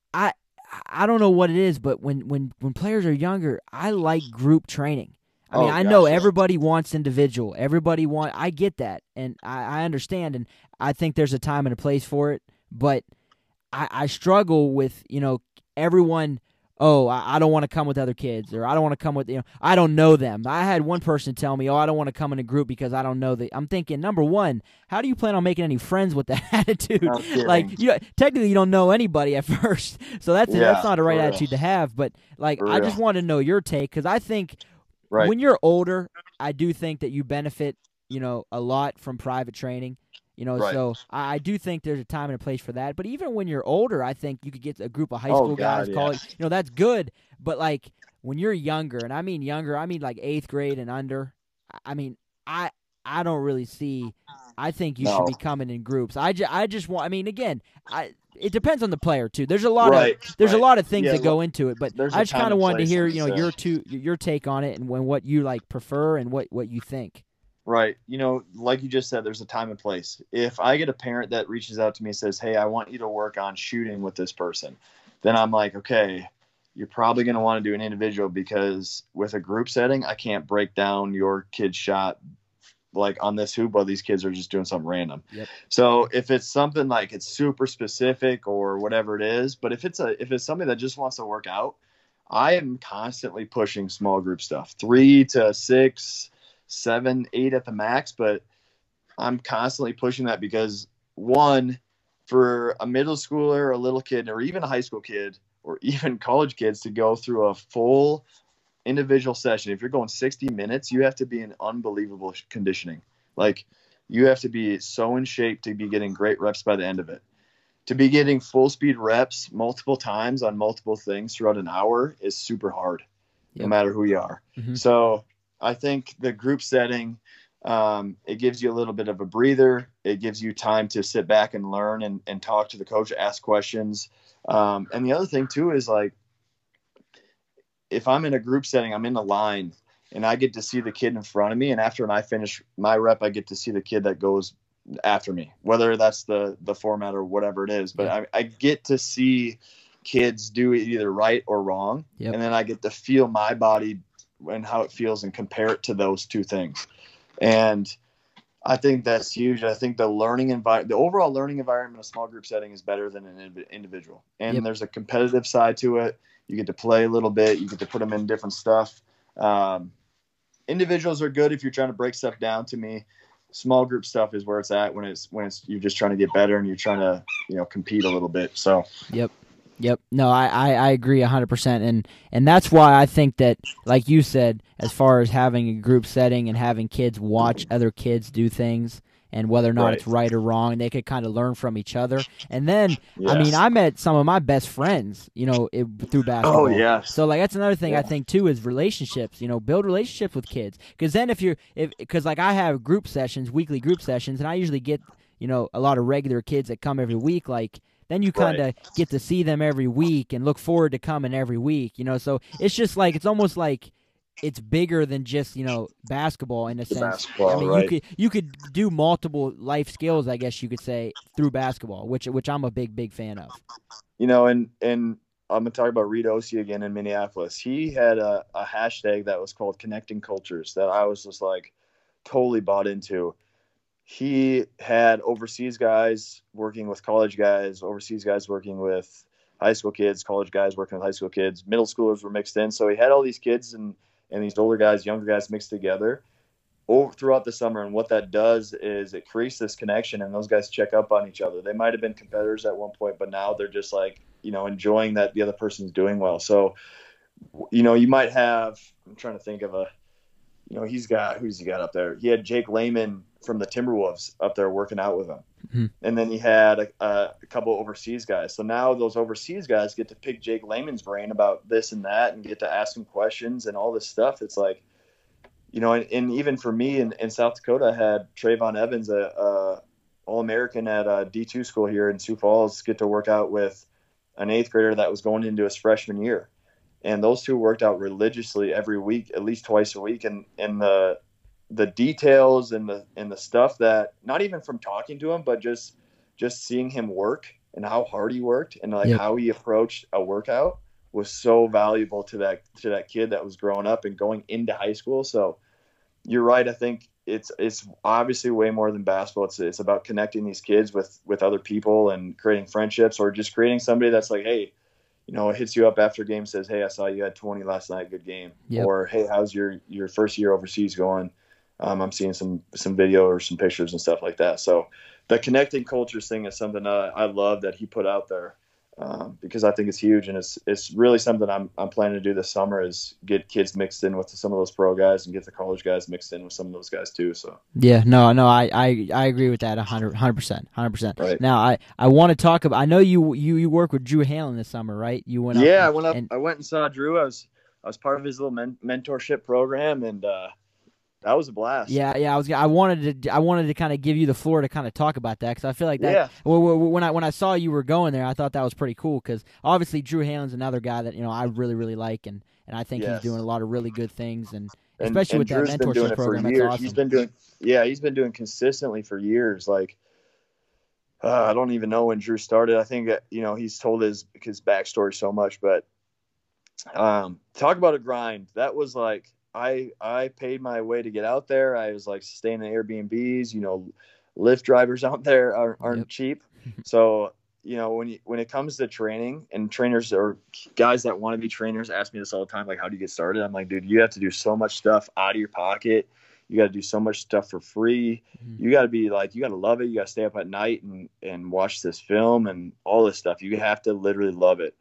don't know what it is, but when players are younger, I like group training. I mean, I know everybody wants individual. I get that, and I understand, and I think there's a time and a place for it. But I struggle with, you know, everyone. Oh, I don't want to come with other kids, or I don't want to come with, you know, I don't know them. I had one person tell me, oh, I don't want to come in a group because I don't know the. I'm thinking, number one, how do you plan on making any friends with that attitude? Like, you know, technically, you don't know anybody at first, so that's not a right attitude to have. But like, I just want to know your take, because I think when you're older, I do think that you benefit, you know, a lot from private training. You know, so I do think there's a time and a place for that. But even when you're older, I think you could get a group of high school guys, college. You know, that's good. But, like, when you're younger, and I mean younger, I mean, like, 8th grade and under, I mean, I don't really see – I think you should be coming in groups. I just want – I mean, again, it depends on the player, too. There's a lot of there's a lot of things that go into it. But I just kind of wanted to hear, you know, your take on it, and what you, like, prefer and what you think. Right. You know, like you just said, there's a time and place. If I get a parent that reaches out to me and says, hey, I want you to work on shooting with this person, then I'm like, okay, you're probably going to want to do an individual, because with a group setting, I can't break down your kid's shot like on this hoop while these kids are just doing something random. Yep. So if it's something like it's super specific or whatever it is, but if it's somebody that just wants to work out, I am constantly pushing small group stuff, 3 to 6, 7, 8 at the max, but I'm constantly pushing that because, one, for a middle schooler, a little kid, or even a high school kid, or even college kids to go through a full individual session, if you're going 60 minutes, you have to be in unbelievable conditioning. Like, you have to be so in shape to be getting great reps by the end of it. To be getting full speed reps multiple times on multiple things throughout an hour is super hard, no matter who you are. Mm-hmm. So I think the group setting, it gives you a little bit of a breather. It gives you time to sit back and learn and talk to the coach, ask questions. And the other thing too is, like, if I'm in a group setting, I'm in a line and I get to see the kid in front of me. And after I finish my rep, I get to see the kid that goes after me, whether that's the format or whatever it is. But I get to see kids do it either right or wrong. Yep. And then I get to feel my body and how it feels and compare it to those two things. And I think that's huge. I think the overall learning environment of small group setting is better than an individual. And there's a competitive side to it. You get to play a little bit. You get to put them in different stuff. Individuals are good if you're trying to break stuff down to me. Small group stuff is where it's at when you're just trying to get better and you're trying to, you know, compete a little bit. So, Yep. No, I agree 100%. And that's why I think that, like you said, as far as having a group setting and having kids watch other kids do things and whether or not it's right or wrong, they could kind of learn from each other. And then, I mean, I met some of my best friends, you know, through basketball. Oh, yeah. So, like, that's another thing I think, too, is relationships, you know, build relationships with kids. Because then because I have group sessions, weekly group sessions, and I usually get, you know, a lot of regular kids that come every week, like, then you kind of get to see them every week and look forward to coming every week, you know. So it's just like, it's almost like it's bigger than just, you know, basketball in a sense. Basketball, I mean, you could do multiple life skills, I guess you could say, through basketball, which I'm a big fan of. You know, and I'm gonna talk about Reed Ossie again in Minneapolis. He had a hashtag that was called Connecting Cultures that I was just like totally bought into. He had overseas guys working with college guys, overseas guys working with high school kids, college guys working with high school kids, middle schoolers were mixed in. So he had all these kids and these older guys, younger guys mixed together throughout the summer. And what that does is it creates this connection, and those guys check up on each other. They might have been competitors at one point, but now they're just like, you know, enjoying that the other person's doing well. So, you know, you might have – I'm trying to think of a – you know, who's he got up there? He had Jake Lehman from the Timberwolves up there working out with him. Mm-hmm. And then he had a couple overseas guys. So now those overseas guys get to pick Jake Lehman's brain about this and that and get to ask him questions and all this stuff. It's like, you know, and even for me in South Dakota, I had Trayvon Evans, a All-American at a D2 school here in Sioux Falls, get to work out with an 8th grader that was going into his freshman year. And those two worked out religiously every week, at least twice a week. And the details and the stuff that, not even from talking to him, but just seeing him work and how hard he worked and like how he approached a workout was so valuable to that kid that was growing up and going into high school. So you're right. I think it's obviously way more than basketball. It's about connecting these kids with other people and creating friendships, or just creating somebody that's like, hey, you know, hits you up after a game, says, hey, I saw you had 20 last night. Good game. Yep. Or, hey, how's your first year overseas going? I'm seeing some video or some pictures and stuff like that. So the connecting cultures thing is something I love that he put out there, because I think it's huge. And it's really something I'm planning to do this summer, is get kids mixed in with some of those pro guys and get the college guys mixed in with some of those guys too. So yeah, no, I agree with that 100%. Right. Now I want to talk about, I know you work with Drew Hanlon this summer, right? You went up. Yeah, I went and saw Drew. I was part of his little mentorship program, and that was a blast. Yeah. I wanted to kind of give you the floor to kind of talk about that, because I feel like that. Yeah. When I saw you were going there, I thought that was pretty cool, because obviously Drew Hanlon's another guy that, you know, I really like, and I think yes. He's doing a lot of really good things, and especially and with Drew's that mentorship program. That's awesome. He's been doing consistently for years. Like I don't even know when Drew started. I think he's told his backstory so much, but talk about a grind. That was like. I paid my way to get out there. I was like staying in Airbnbs, you know, Lyft drivers out there aren't yep. cheap. So, you know, when it comes to training, and trainers or guys that want to be trainers ask me this all the time, like, how do you get started? I'm like, dude, you have to do so much stuff out of your pocket. You got to do so much stuff for free. Mm-hmm. You got to be like, you got to love it. You got to stay up at night and watch this film and all this stuff. You have to literally love it.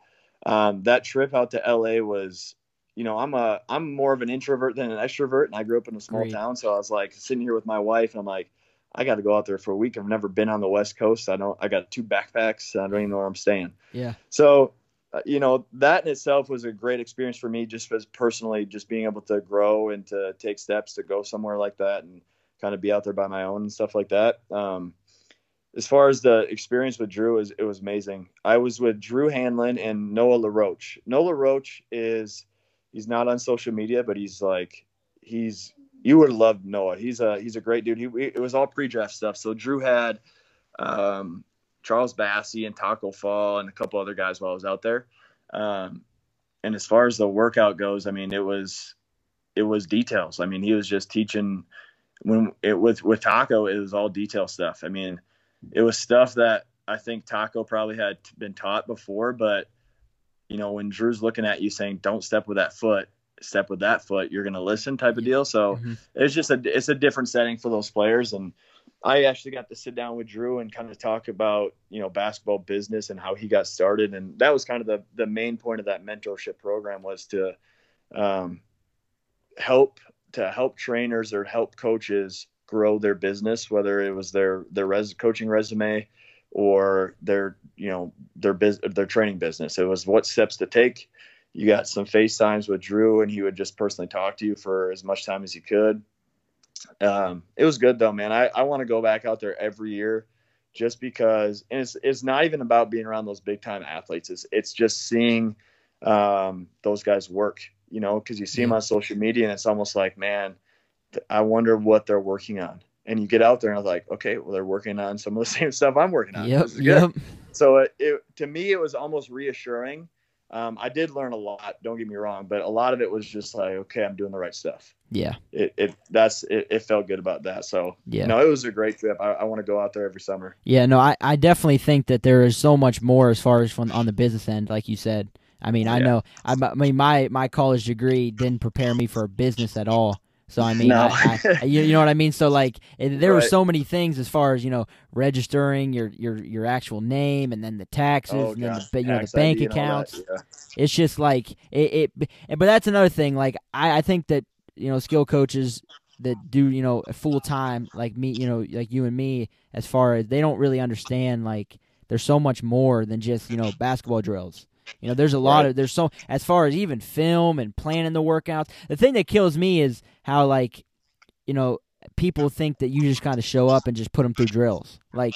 That trip out to LA was, you know, I'm more of an introvert than an extrovert, and I grew up in a small Great. Town. So I was like sitting here with my wife, and I'm like, I got to go out there for a week. I've never been on the West Coast. I got 2 backpacks. I don't even know where I'm staying. Yeah. So, you know, that in itself was a great experience for me, just as personally, just being able to grow and to take steps to go somewhere like that and kind of be out there by my own and stuff like that. As far as the experience with Drew, it was amazing. I was with Drew Hanlon and Noah LaRoche. Noah LaRoche is. He's not on social media, but you would have loved Noah. He's a great dude. It was all pre-draft stuff. So Drew had Charles Bassey and Taco Fall and a couple other guys while I was out there. And as far as the workout goes, I mean, it was details. I mean, he was just teaching with Taco. It was all detail stuff. I mean, it was stuff that I think Taco probably had been taught before, but you know, when Drew's looking at you saying, don't step with that foot, step with that foot, you're going to listen type of deal. So mm-hmm. It's just it's a different setting for those players. And I actually got to sit down with Drew and kind of talk about, you know, basketball business and how he got started. And that was kind of the main point of that mentorship program, was to help trainers or help coaches grow their business, whether it was their coaching resume or their training business. It was what steps to take. You got some FaceTimes with Drew, and he would just personally talk to you for as much time as he could. It was good though, man. I want to go back out there every year, just because, and it's not even about being around those big time athletes. It's just seeing those guys work, you know, because you see them on social media, and it's almost like, man, I wonder what they're working on. And you get out there and I was like, okay, well, they're working on some of the same stuff I'm working on. Yep. So to me, it was almost reassuring. I did learn a lot, don't get me wrong, but a lot of it was just like, okay, I'm doing the right stuff. Yeah. It felt good about that. So, yeah. No, it was a great trip. I want to go out there every summer. Yeah, no, I definitely think that there is so much more as far as on the business end, like you said. I mean, I mean, my college degree didn't prepare me for business at all. So, I mean, no. I, you know what I mean? So, like, there were so many things as far as, you know, registering your actual name, and then the taxes, and then the bank accounts. Yeah. It's just like but that's another thing. Like, I think that, you know, skill coaches that do, you know, full time, like me, you know, like you and me, as far as they don't really understand, like, there's so much more than just, you know, basketball drills. You know, there's a lot of, as far as even film and planning the workouts. The thing that kills me is how, like, you know, people think that you just kind of show up and just put them through drills. Like,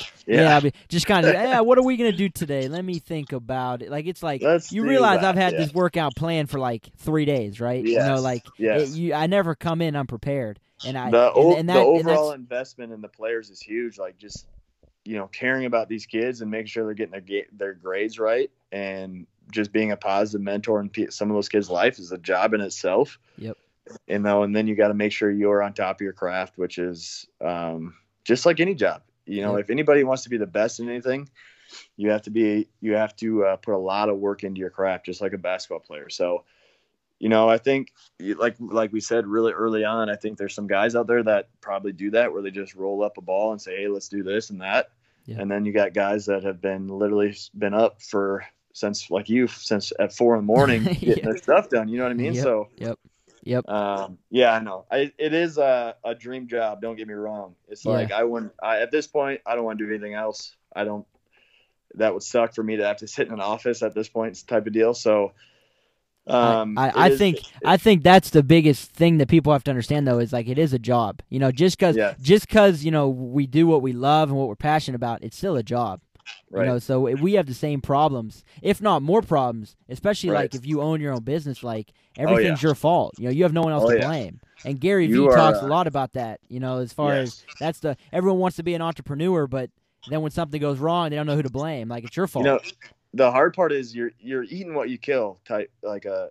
just kind of, what are we going to do today? Let me think about it. Like, it's like, you realize I've had this workout planned for like 3 days, right? Yes. You know, like, I never come in unprepared. And the overall investment in the players is huge. Like, just, you know, caring about these kids and making sure they're getting their grades right. And just being a positive mentor in some of those kids' life is a job in itself. Yep. You know, and then you got to make sure you're on top of your craft, which is just like any job. You know, if anybody wants to be the best in anything, you have to put a lot of work into your craft, just like a basketball player. So, you know, I think like we said really early on, I think there's some guys out there that probably do that, where they just roll up a ball and say, hey, let's do this and that. Yeah. And then you got guys that have been literally been up since at 4 in the morning, getting their stuff done. You know what I mean? Yep. So, Yep. Yeah, I know. It is a dream job. Don't get me wrong. It's like at this point, I don't want to do anything else. That would suck for me to have to sit in an office at this point, type of deal. So, I think that's the biggest thing that people have to understand, though, is like it is a job. You know, just because you know we do what we love and what we're passionate about, it's still a job. Right. You know, so we have the same problems, if not more problems, especially like if you own your own business, like everything's your fault. You know, you have no one else to blame. And Gary Vee talks a lot about that, you know, as far as everyone wants to be an entrepreneur, but then when something goes wrong, they don't know who to blame. Like it's your fault. You know, the hard part is you're eating what you kill type, like a,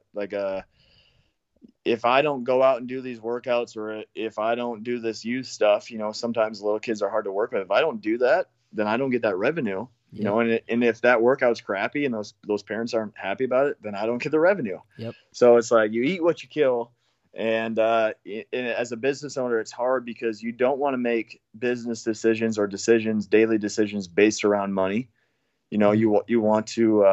if I don't go out and do these workouts, or if I don't do this youth stuff, you know, sometimes little kids are hard to work with. If I don't do that, then I don't get that revenue, you know, and if that workout's crappy and those parents aren't happy about it, then I don't get the revenue. Yep. So it's like you eat what you kill. And as a business owner, it's hard because you don't want to make business decisions or daily decisions based around money. You know, you want to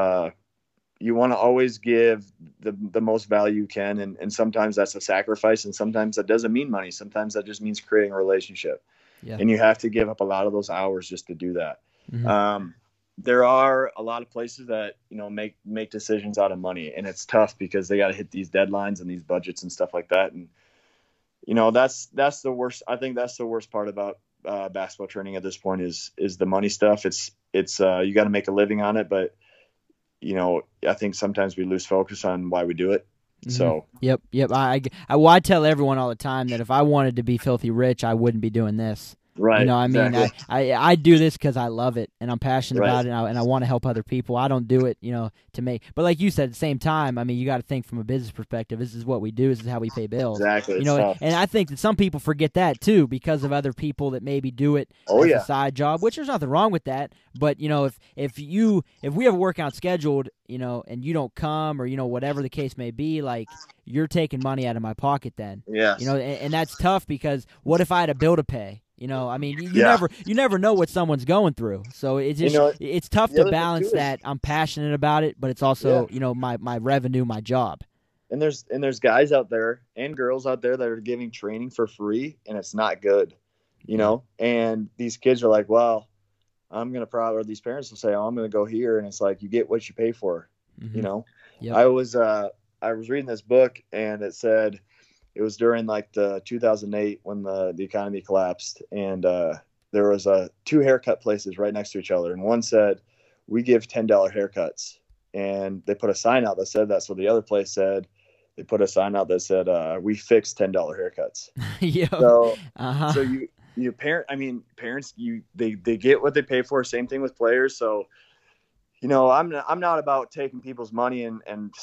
always give the most value you can. And sometimes that's a sacrifice. And sometimes that doesn't mean money. Sometimes that just means creating a relationship. Yeah. And you have to give up a lot of those hours just to do that. Mm-hmm. There are a lot of places that, you know, make decisions out of money, and it's tough because they got to hit these deadlines and these budgets and stuff like that. And, you know, that's the worst. I think that's the worst part about basketball training at this point is the money stuff. It's you got to make a living on it, but, you know, I think sometimes we lose focus on why we do it. So yep. I tell everyone all the time that if I wanted to be filthy rich, I wouldn't be doing this. Right. You know, I mean, exactly. I do this because I love it and I'm passionate about it, and I want to help other people. I don't do it, you know, to make. But like you said, at the same time, I mean, you got to think from a business perspective. This is what we do. This is how we pay bills. Exactly. You know, and I think that some people forget that too because of other people that maybe do it as a side job, which there's nothing wrong with that. But you know, if we have a workout scheduled, you know, and you don't come, or you know, whatever the case may be, like you're taking money out of my pocket then. Yeah. You know, and that's tough because what if I had a bill to pay? You know, I mean, you never know what someone's going through. So it's just, you know, it's tough to balance that. I'm passionate about it, but it's also, you know, my revenue, my job. And there's guys out there and girls out there that are giving training for free, and it's not good, you know, and these kids are like, well, these parents will say, oh, I'm going to go here. And it's like, you get what you pay for, you know. Yep. I was reading this book, and it said, it was during like the 2008 when the economy collapsed, and there was two haircut places right next to each other. And one said, we give $10 haircuts. And they put a sign out that said that. So the other place said, they put a sign out that said, we fix $10 haircuts. So parents, they get what they pay for. Same thing with players. So, you know, I'm not about taking people's money and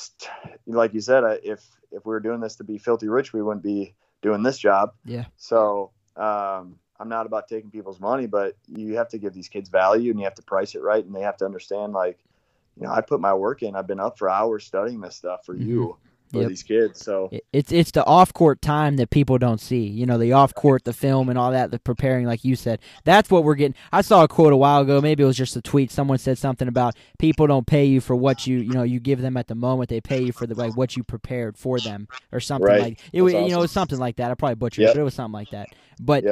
like you said, if we were doing this to be filthy rich, we wouldn't be doing this job. Yeah. So I'm not about taking people's money, but you have to give these kids value, and you have to price it right, and they have to understand, like, you know, I put my work in. I've been up for hours studying this stuff for you. For these kids. So it's the off court time that people don't see, you know, the off court, the film and all that, the preparing, like you said, that's what we're getting. I saw a quote a while ago, maybe it was just a tweet. Someone said something about people don't pay you for what you give them at the moment. They pay you for like what you prepared for them or something like it. That's awesome. You know, it was something like that. I probably butchered it, but it was something like that. But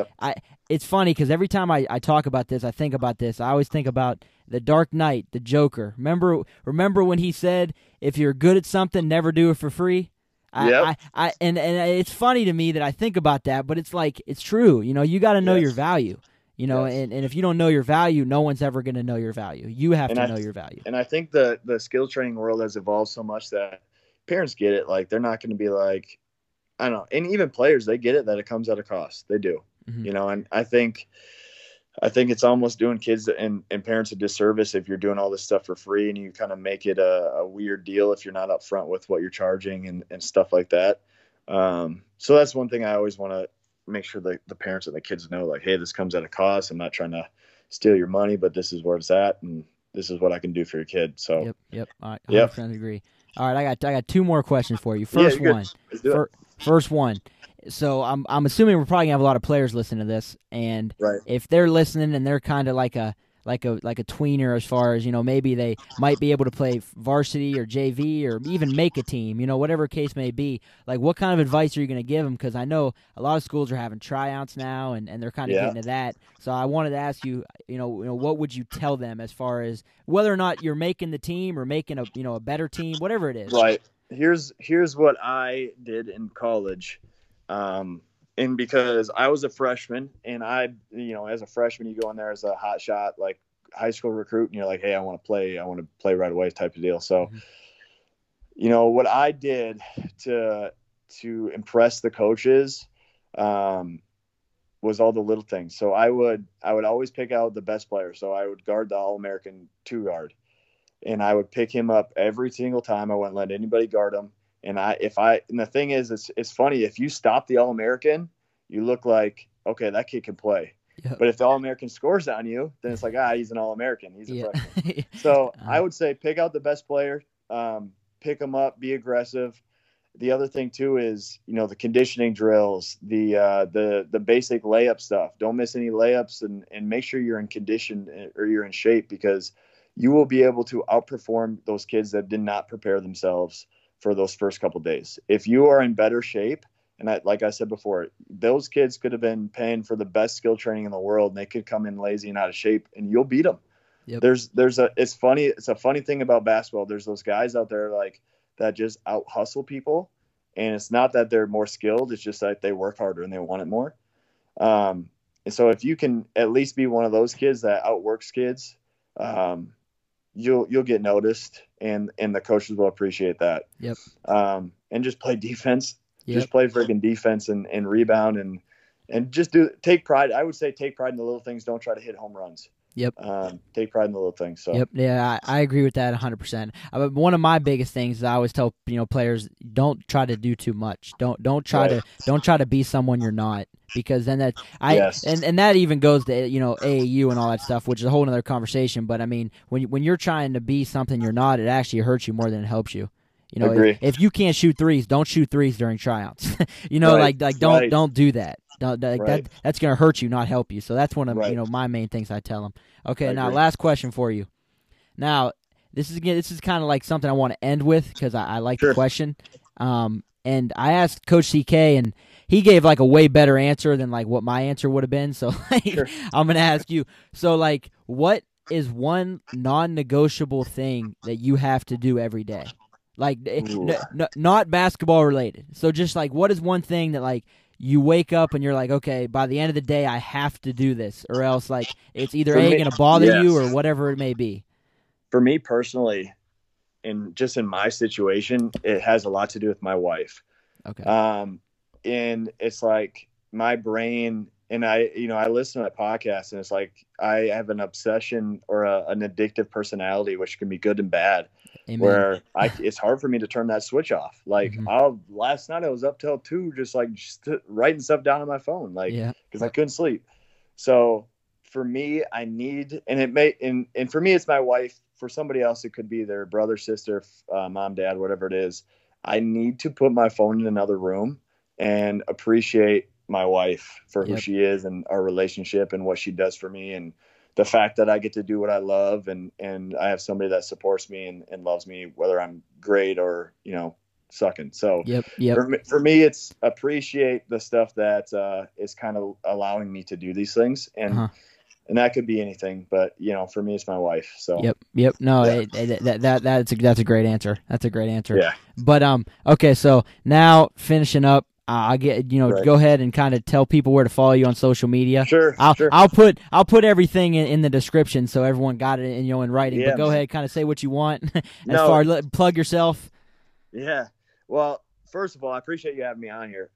it's funny because every time I talk about this, I think about this. I always think about The Dark Knight, the Joker. Remember when he said, if you're good at something, never do it for free? And it's funny to me that I think about that, but it's like, it's true. You know, you got to know your value, you know, and if you don't know your value, no one's ever going to know your value. You have to know your value. And I think the skill training world has evolved so much that parents get it. Like, they're not going to be like, I don't know. And even players, they get it that it comes at a cost. They do, you know, and I think I think it's almost doing kids and parents a disservice if you're doing all this stuff for free and you kind of make it a weird deal if you're not upfront with what you're charging and stuff like that. So that's one thing I always want to make sure that the parents and the kids know, like, hey, this comes at a cost. I'm not trying to steal your money, but this is where it's at, and this is what I can do for your kid. So yep. All right, 100% agree. All right, I got two more questions for you. First one. So I'm assuming we're probably gonna have a lot of players listening to this, and if they're listening and they're kind of like a tweener, as far as, you know, maybe they might be able to play varsity or JV or even make a team, you know, whatever case may be, like, what kind of advice are you going to give them? Because I know a lot of schools are having tryouts now and they're kind of getting to that. So I wanted to ask you, you know, what would you tell them as far as whether or not you're making the team or making a, you know, a better team, whatever it is? Right. Here's what I did in college. And because I was a freshman, and I, you know, as a freshman, you go in there as a hot shot, like high school recruit, and you're like, hey, I want to play right away type of deal. So, you know, what I did to impress the coaches, was all the little things. So I would always pick out the best player. So I would guard the All-American 2-guard, and I would pick him up every single time. I wouldn't let anybody guard him. And and the thing is, it's funny, if you stop the All-American, you look like, okay, that kid can play. Yep. But if the All-American scores on you, then it's like, he's an All-American. He's a freshman. So I would say pick out the best player, pick them up, be aggressive. The other thing too is, you know, the conditioning drills, the basic layup stuff. Don't miss any layups, and make sure you're in condition or you're in shape, because you will be able to outperform those kids that did not prepare themselves for those first couple of days. If you are in better shape, and like I said before, those kids could have been paying for the best skill training in the world, and they could come in lazy and out of shape, and you'll beat them. Yep. It's a funny thing about basketball. There's those guys out there like that just out hustle people, and it's not that they're more skilled. It's just like they work harder and they want it more. And so if you can at least be one of those kids that outworks kids, you'll get noticed, and the coaches will appreciate that. Yep. And just play defense. Yep. Just play freaking defense and rebound and just take pride. I would say take pride in the little things. Don't try to hit home runs. Yep. Take pride in the little things. So. Yep. Yeah, I agree with that 100%. One of my biggest things is I always tell, you know, players, don't try to do too much. Don't try to be someone you're not, because then and that even goes to, you know, AAU and all that stuff, which is a whole other conversation. But I mean, when you're trying to be something you're not, it actually hurts you more than it helps you. You know, if you can't shoot threes, don't shoot threes during tryouts. You know, don't do that. That's going to hurt you, not help you. So that's one of you know, my main things I tell them. Okay, last question for you. Now, this is kind of like something I want to end with, because I like the question. And I asked Coach CK, and he gave like a way better answer than like what my answer would have been. So I'm going to ask you. So like, what is one non-negotiable thing that you have to do every day? Like, not basketball related. So just like, what is one thing that like you wake up and you're like, okay, by the end of the day, I have to do this, or else like it's either going to bother you or whatever it may be. For me personally, and just in my situation, it has a lot to do with my wife. Okay. And it's like my brain, and I listen to that podcast, and it's like I have an obsession or an addictive personality, which can be good and bad. Amen. Where it's hard for me to turn that switch off. Like, last night I was up till 2, just writing stuff down on my phone, like, because I couldn't sleep. So for me, I need, and for me, it's my wife. For somebody else, it could be their brother, sister, mom, dad, whatever it is. I need to put my phone in another room and appreciate my wife for who she is, and our relationship, and what she does for me, and the fact that I get to do what I love, and I have somebody that supports me and loves me, whether I'm great or, you know, sucking. So for me, it's appreciate the stuff that is kind of allowing me to do these things. And and that could be anything, but, you know, for me, it's my wife. So that's a great answer. That's a great answer. Yeah. But okay, so now finishing up, I'll get, you know, go ahead and kind of tell people where to follow you on social media. Sure. I'll put everything in the description, so everyone got it in writing. Yeah. But go ahead, kind of say what you want. Plug yourself. Yeah. Well, first of all, I appreciate you having me on here.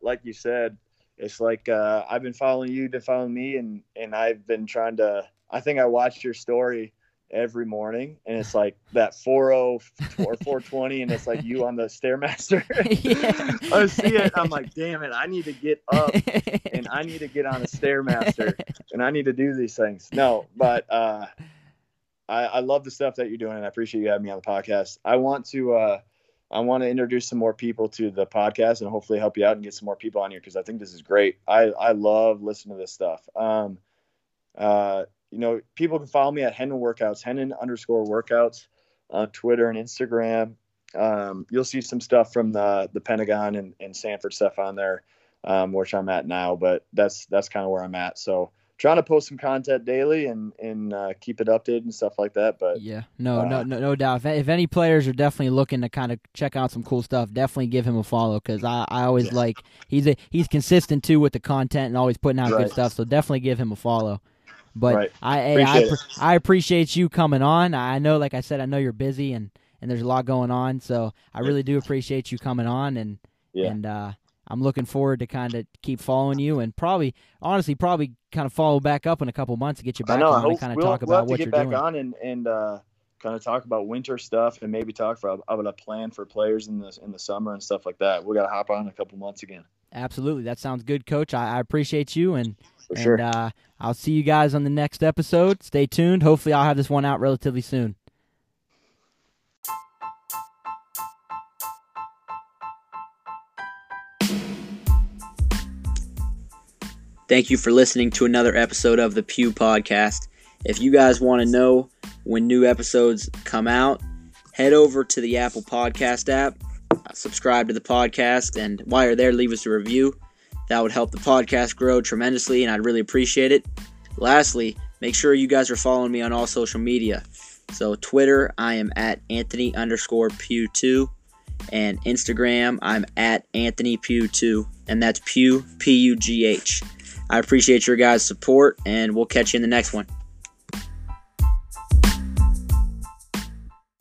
Like you said, it's like I've been following you, been following me, and I've been trying to. I think I watched your story every morning, and it's like that 4:20, and it's like you on the Stairmaster. Yeah. I see it. I'm like, damn it! I need to get up, and I need to get on a Stairmaster, and I need to do these things. No, but I love the stuff that you're doing, and I appreciate you having me on the podcast. I want to introduce some more people to the podcast and hopefully help you out and get some more people on here, because I think this is great. I love listening to this stuff. You know, people can follow me at Hennon Workouts, Hennon_workouts on Twitter and Instagram. You'll see some stuff from the Pentagon and Sanford stuff on there, which I'm at now, but that's kind of where I'm at. So trying to post some content daily and keep it updated and stuff like that. But yeah, no doubt. If any players are definitely looking to kind of check out some cool stuff, definitely give him a follow, because I always like he's consistent too with the content and always putting out good stuff. So definitely give him a follow. But I appreciate you coming on. I know, like I said, I know you're busy and there's a lot going on. So I really do appreciate you coming on and I'm looking forward to kind of keep following you and probably kind of follow back up in a couple months to get you back on and kind of talk about what you're doing. We'll have to get back on and kind of talk about winter stuff and maybe talk about a plan for players in the summer and stuff like that. We got to hop on in a couple months again. Absolutely. That sounds good, Coach. I appreciate you. And I'll see you guys on the next episode. Stay tuned. Hopefully I'll have this one out relatively soon. Thank you for listening to another episode of the Pew Podcast. If you guys want to know when new episodes come out, head over to the Apple Podcast app, subscribe to the podcast, and while you're there, leave us a review. That would help the podcast grow tremendously, and I'd really appreciate it. Lastly, make sure you guys are following me on all social media. So Twitter, I am at Anthony_Pew2, and Instagram, I'm at AnthonyPew2, and that's Pew, P-U-G-H. I appreciate your guys' support, and we'll catch you in the next one.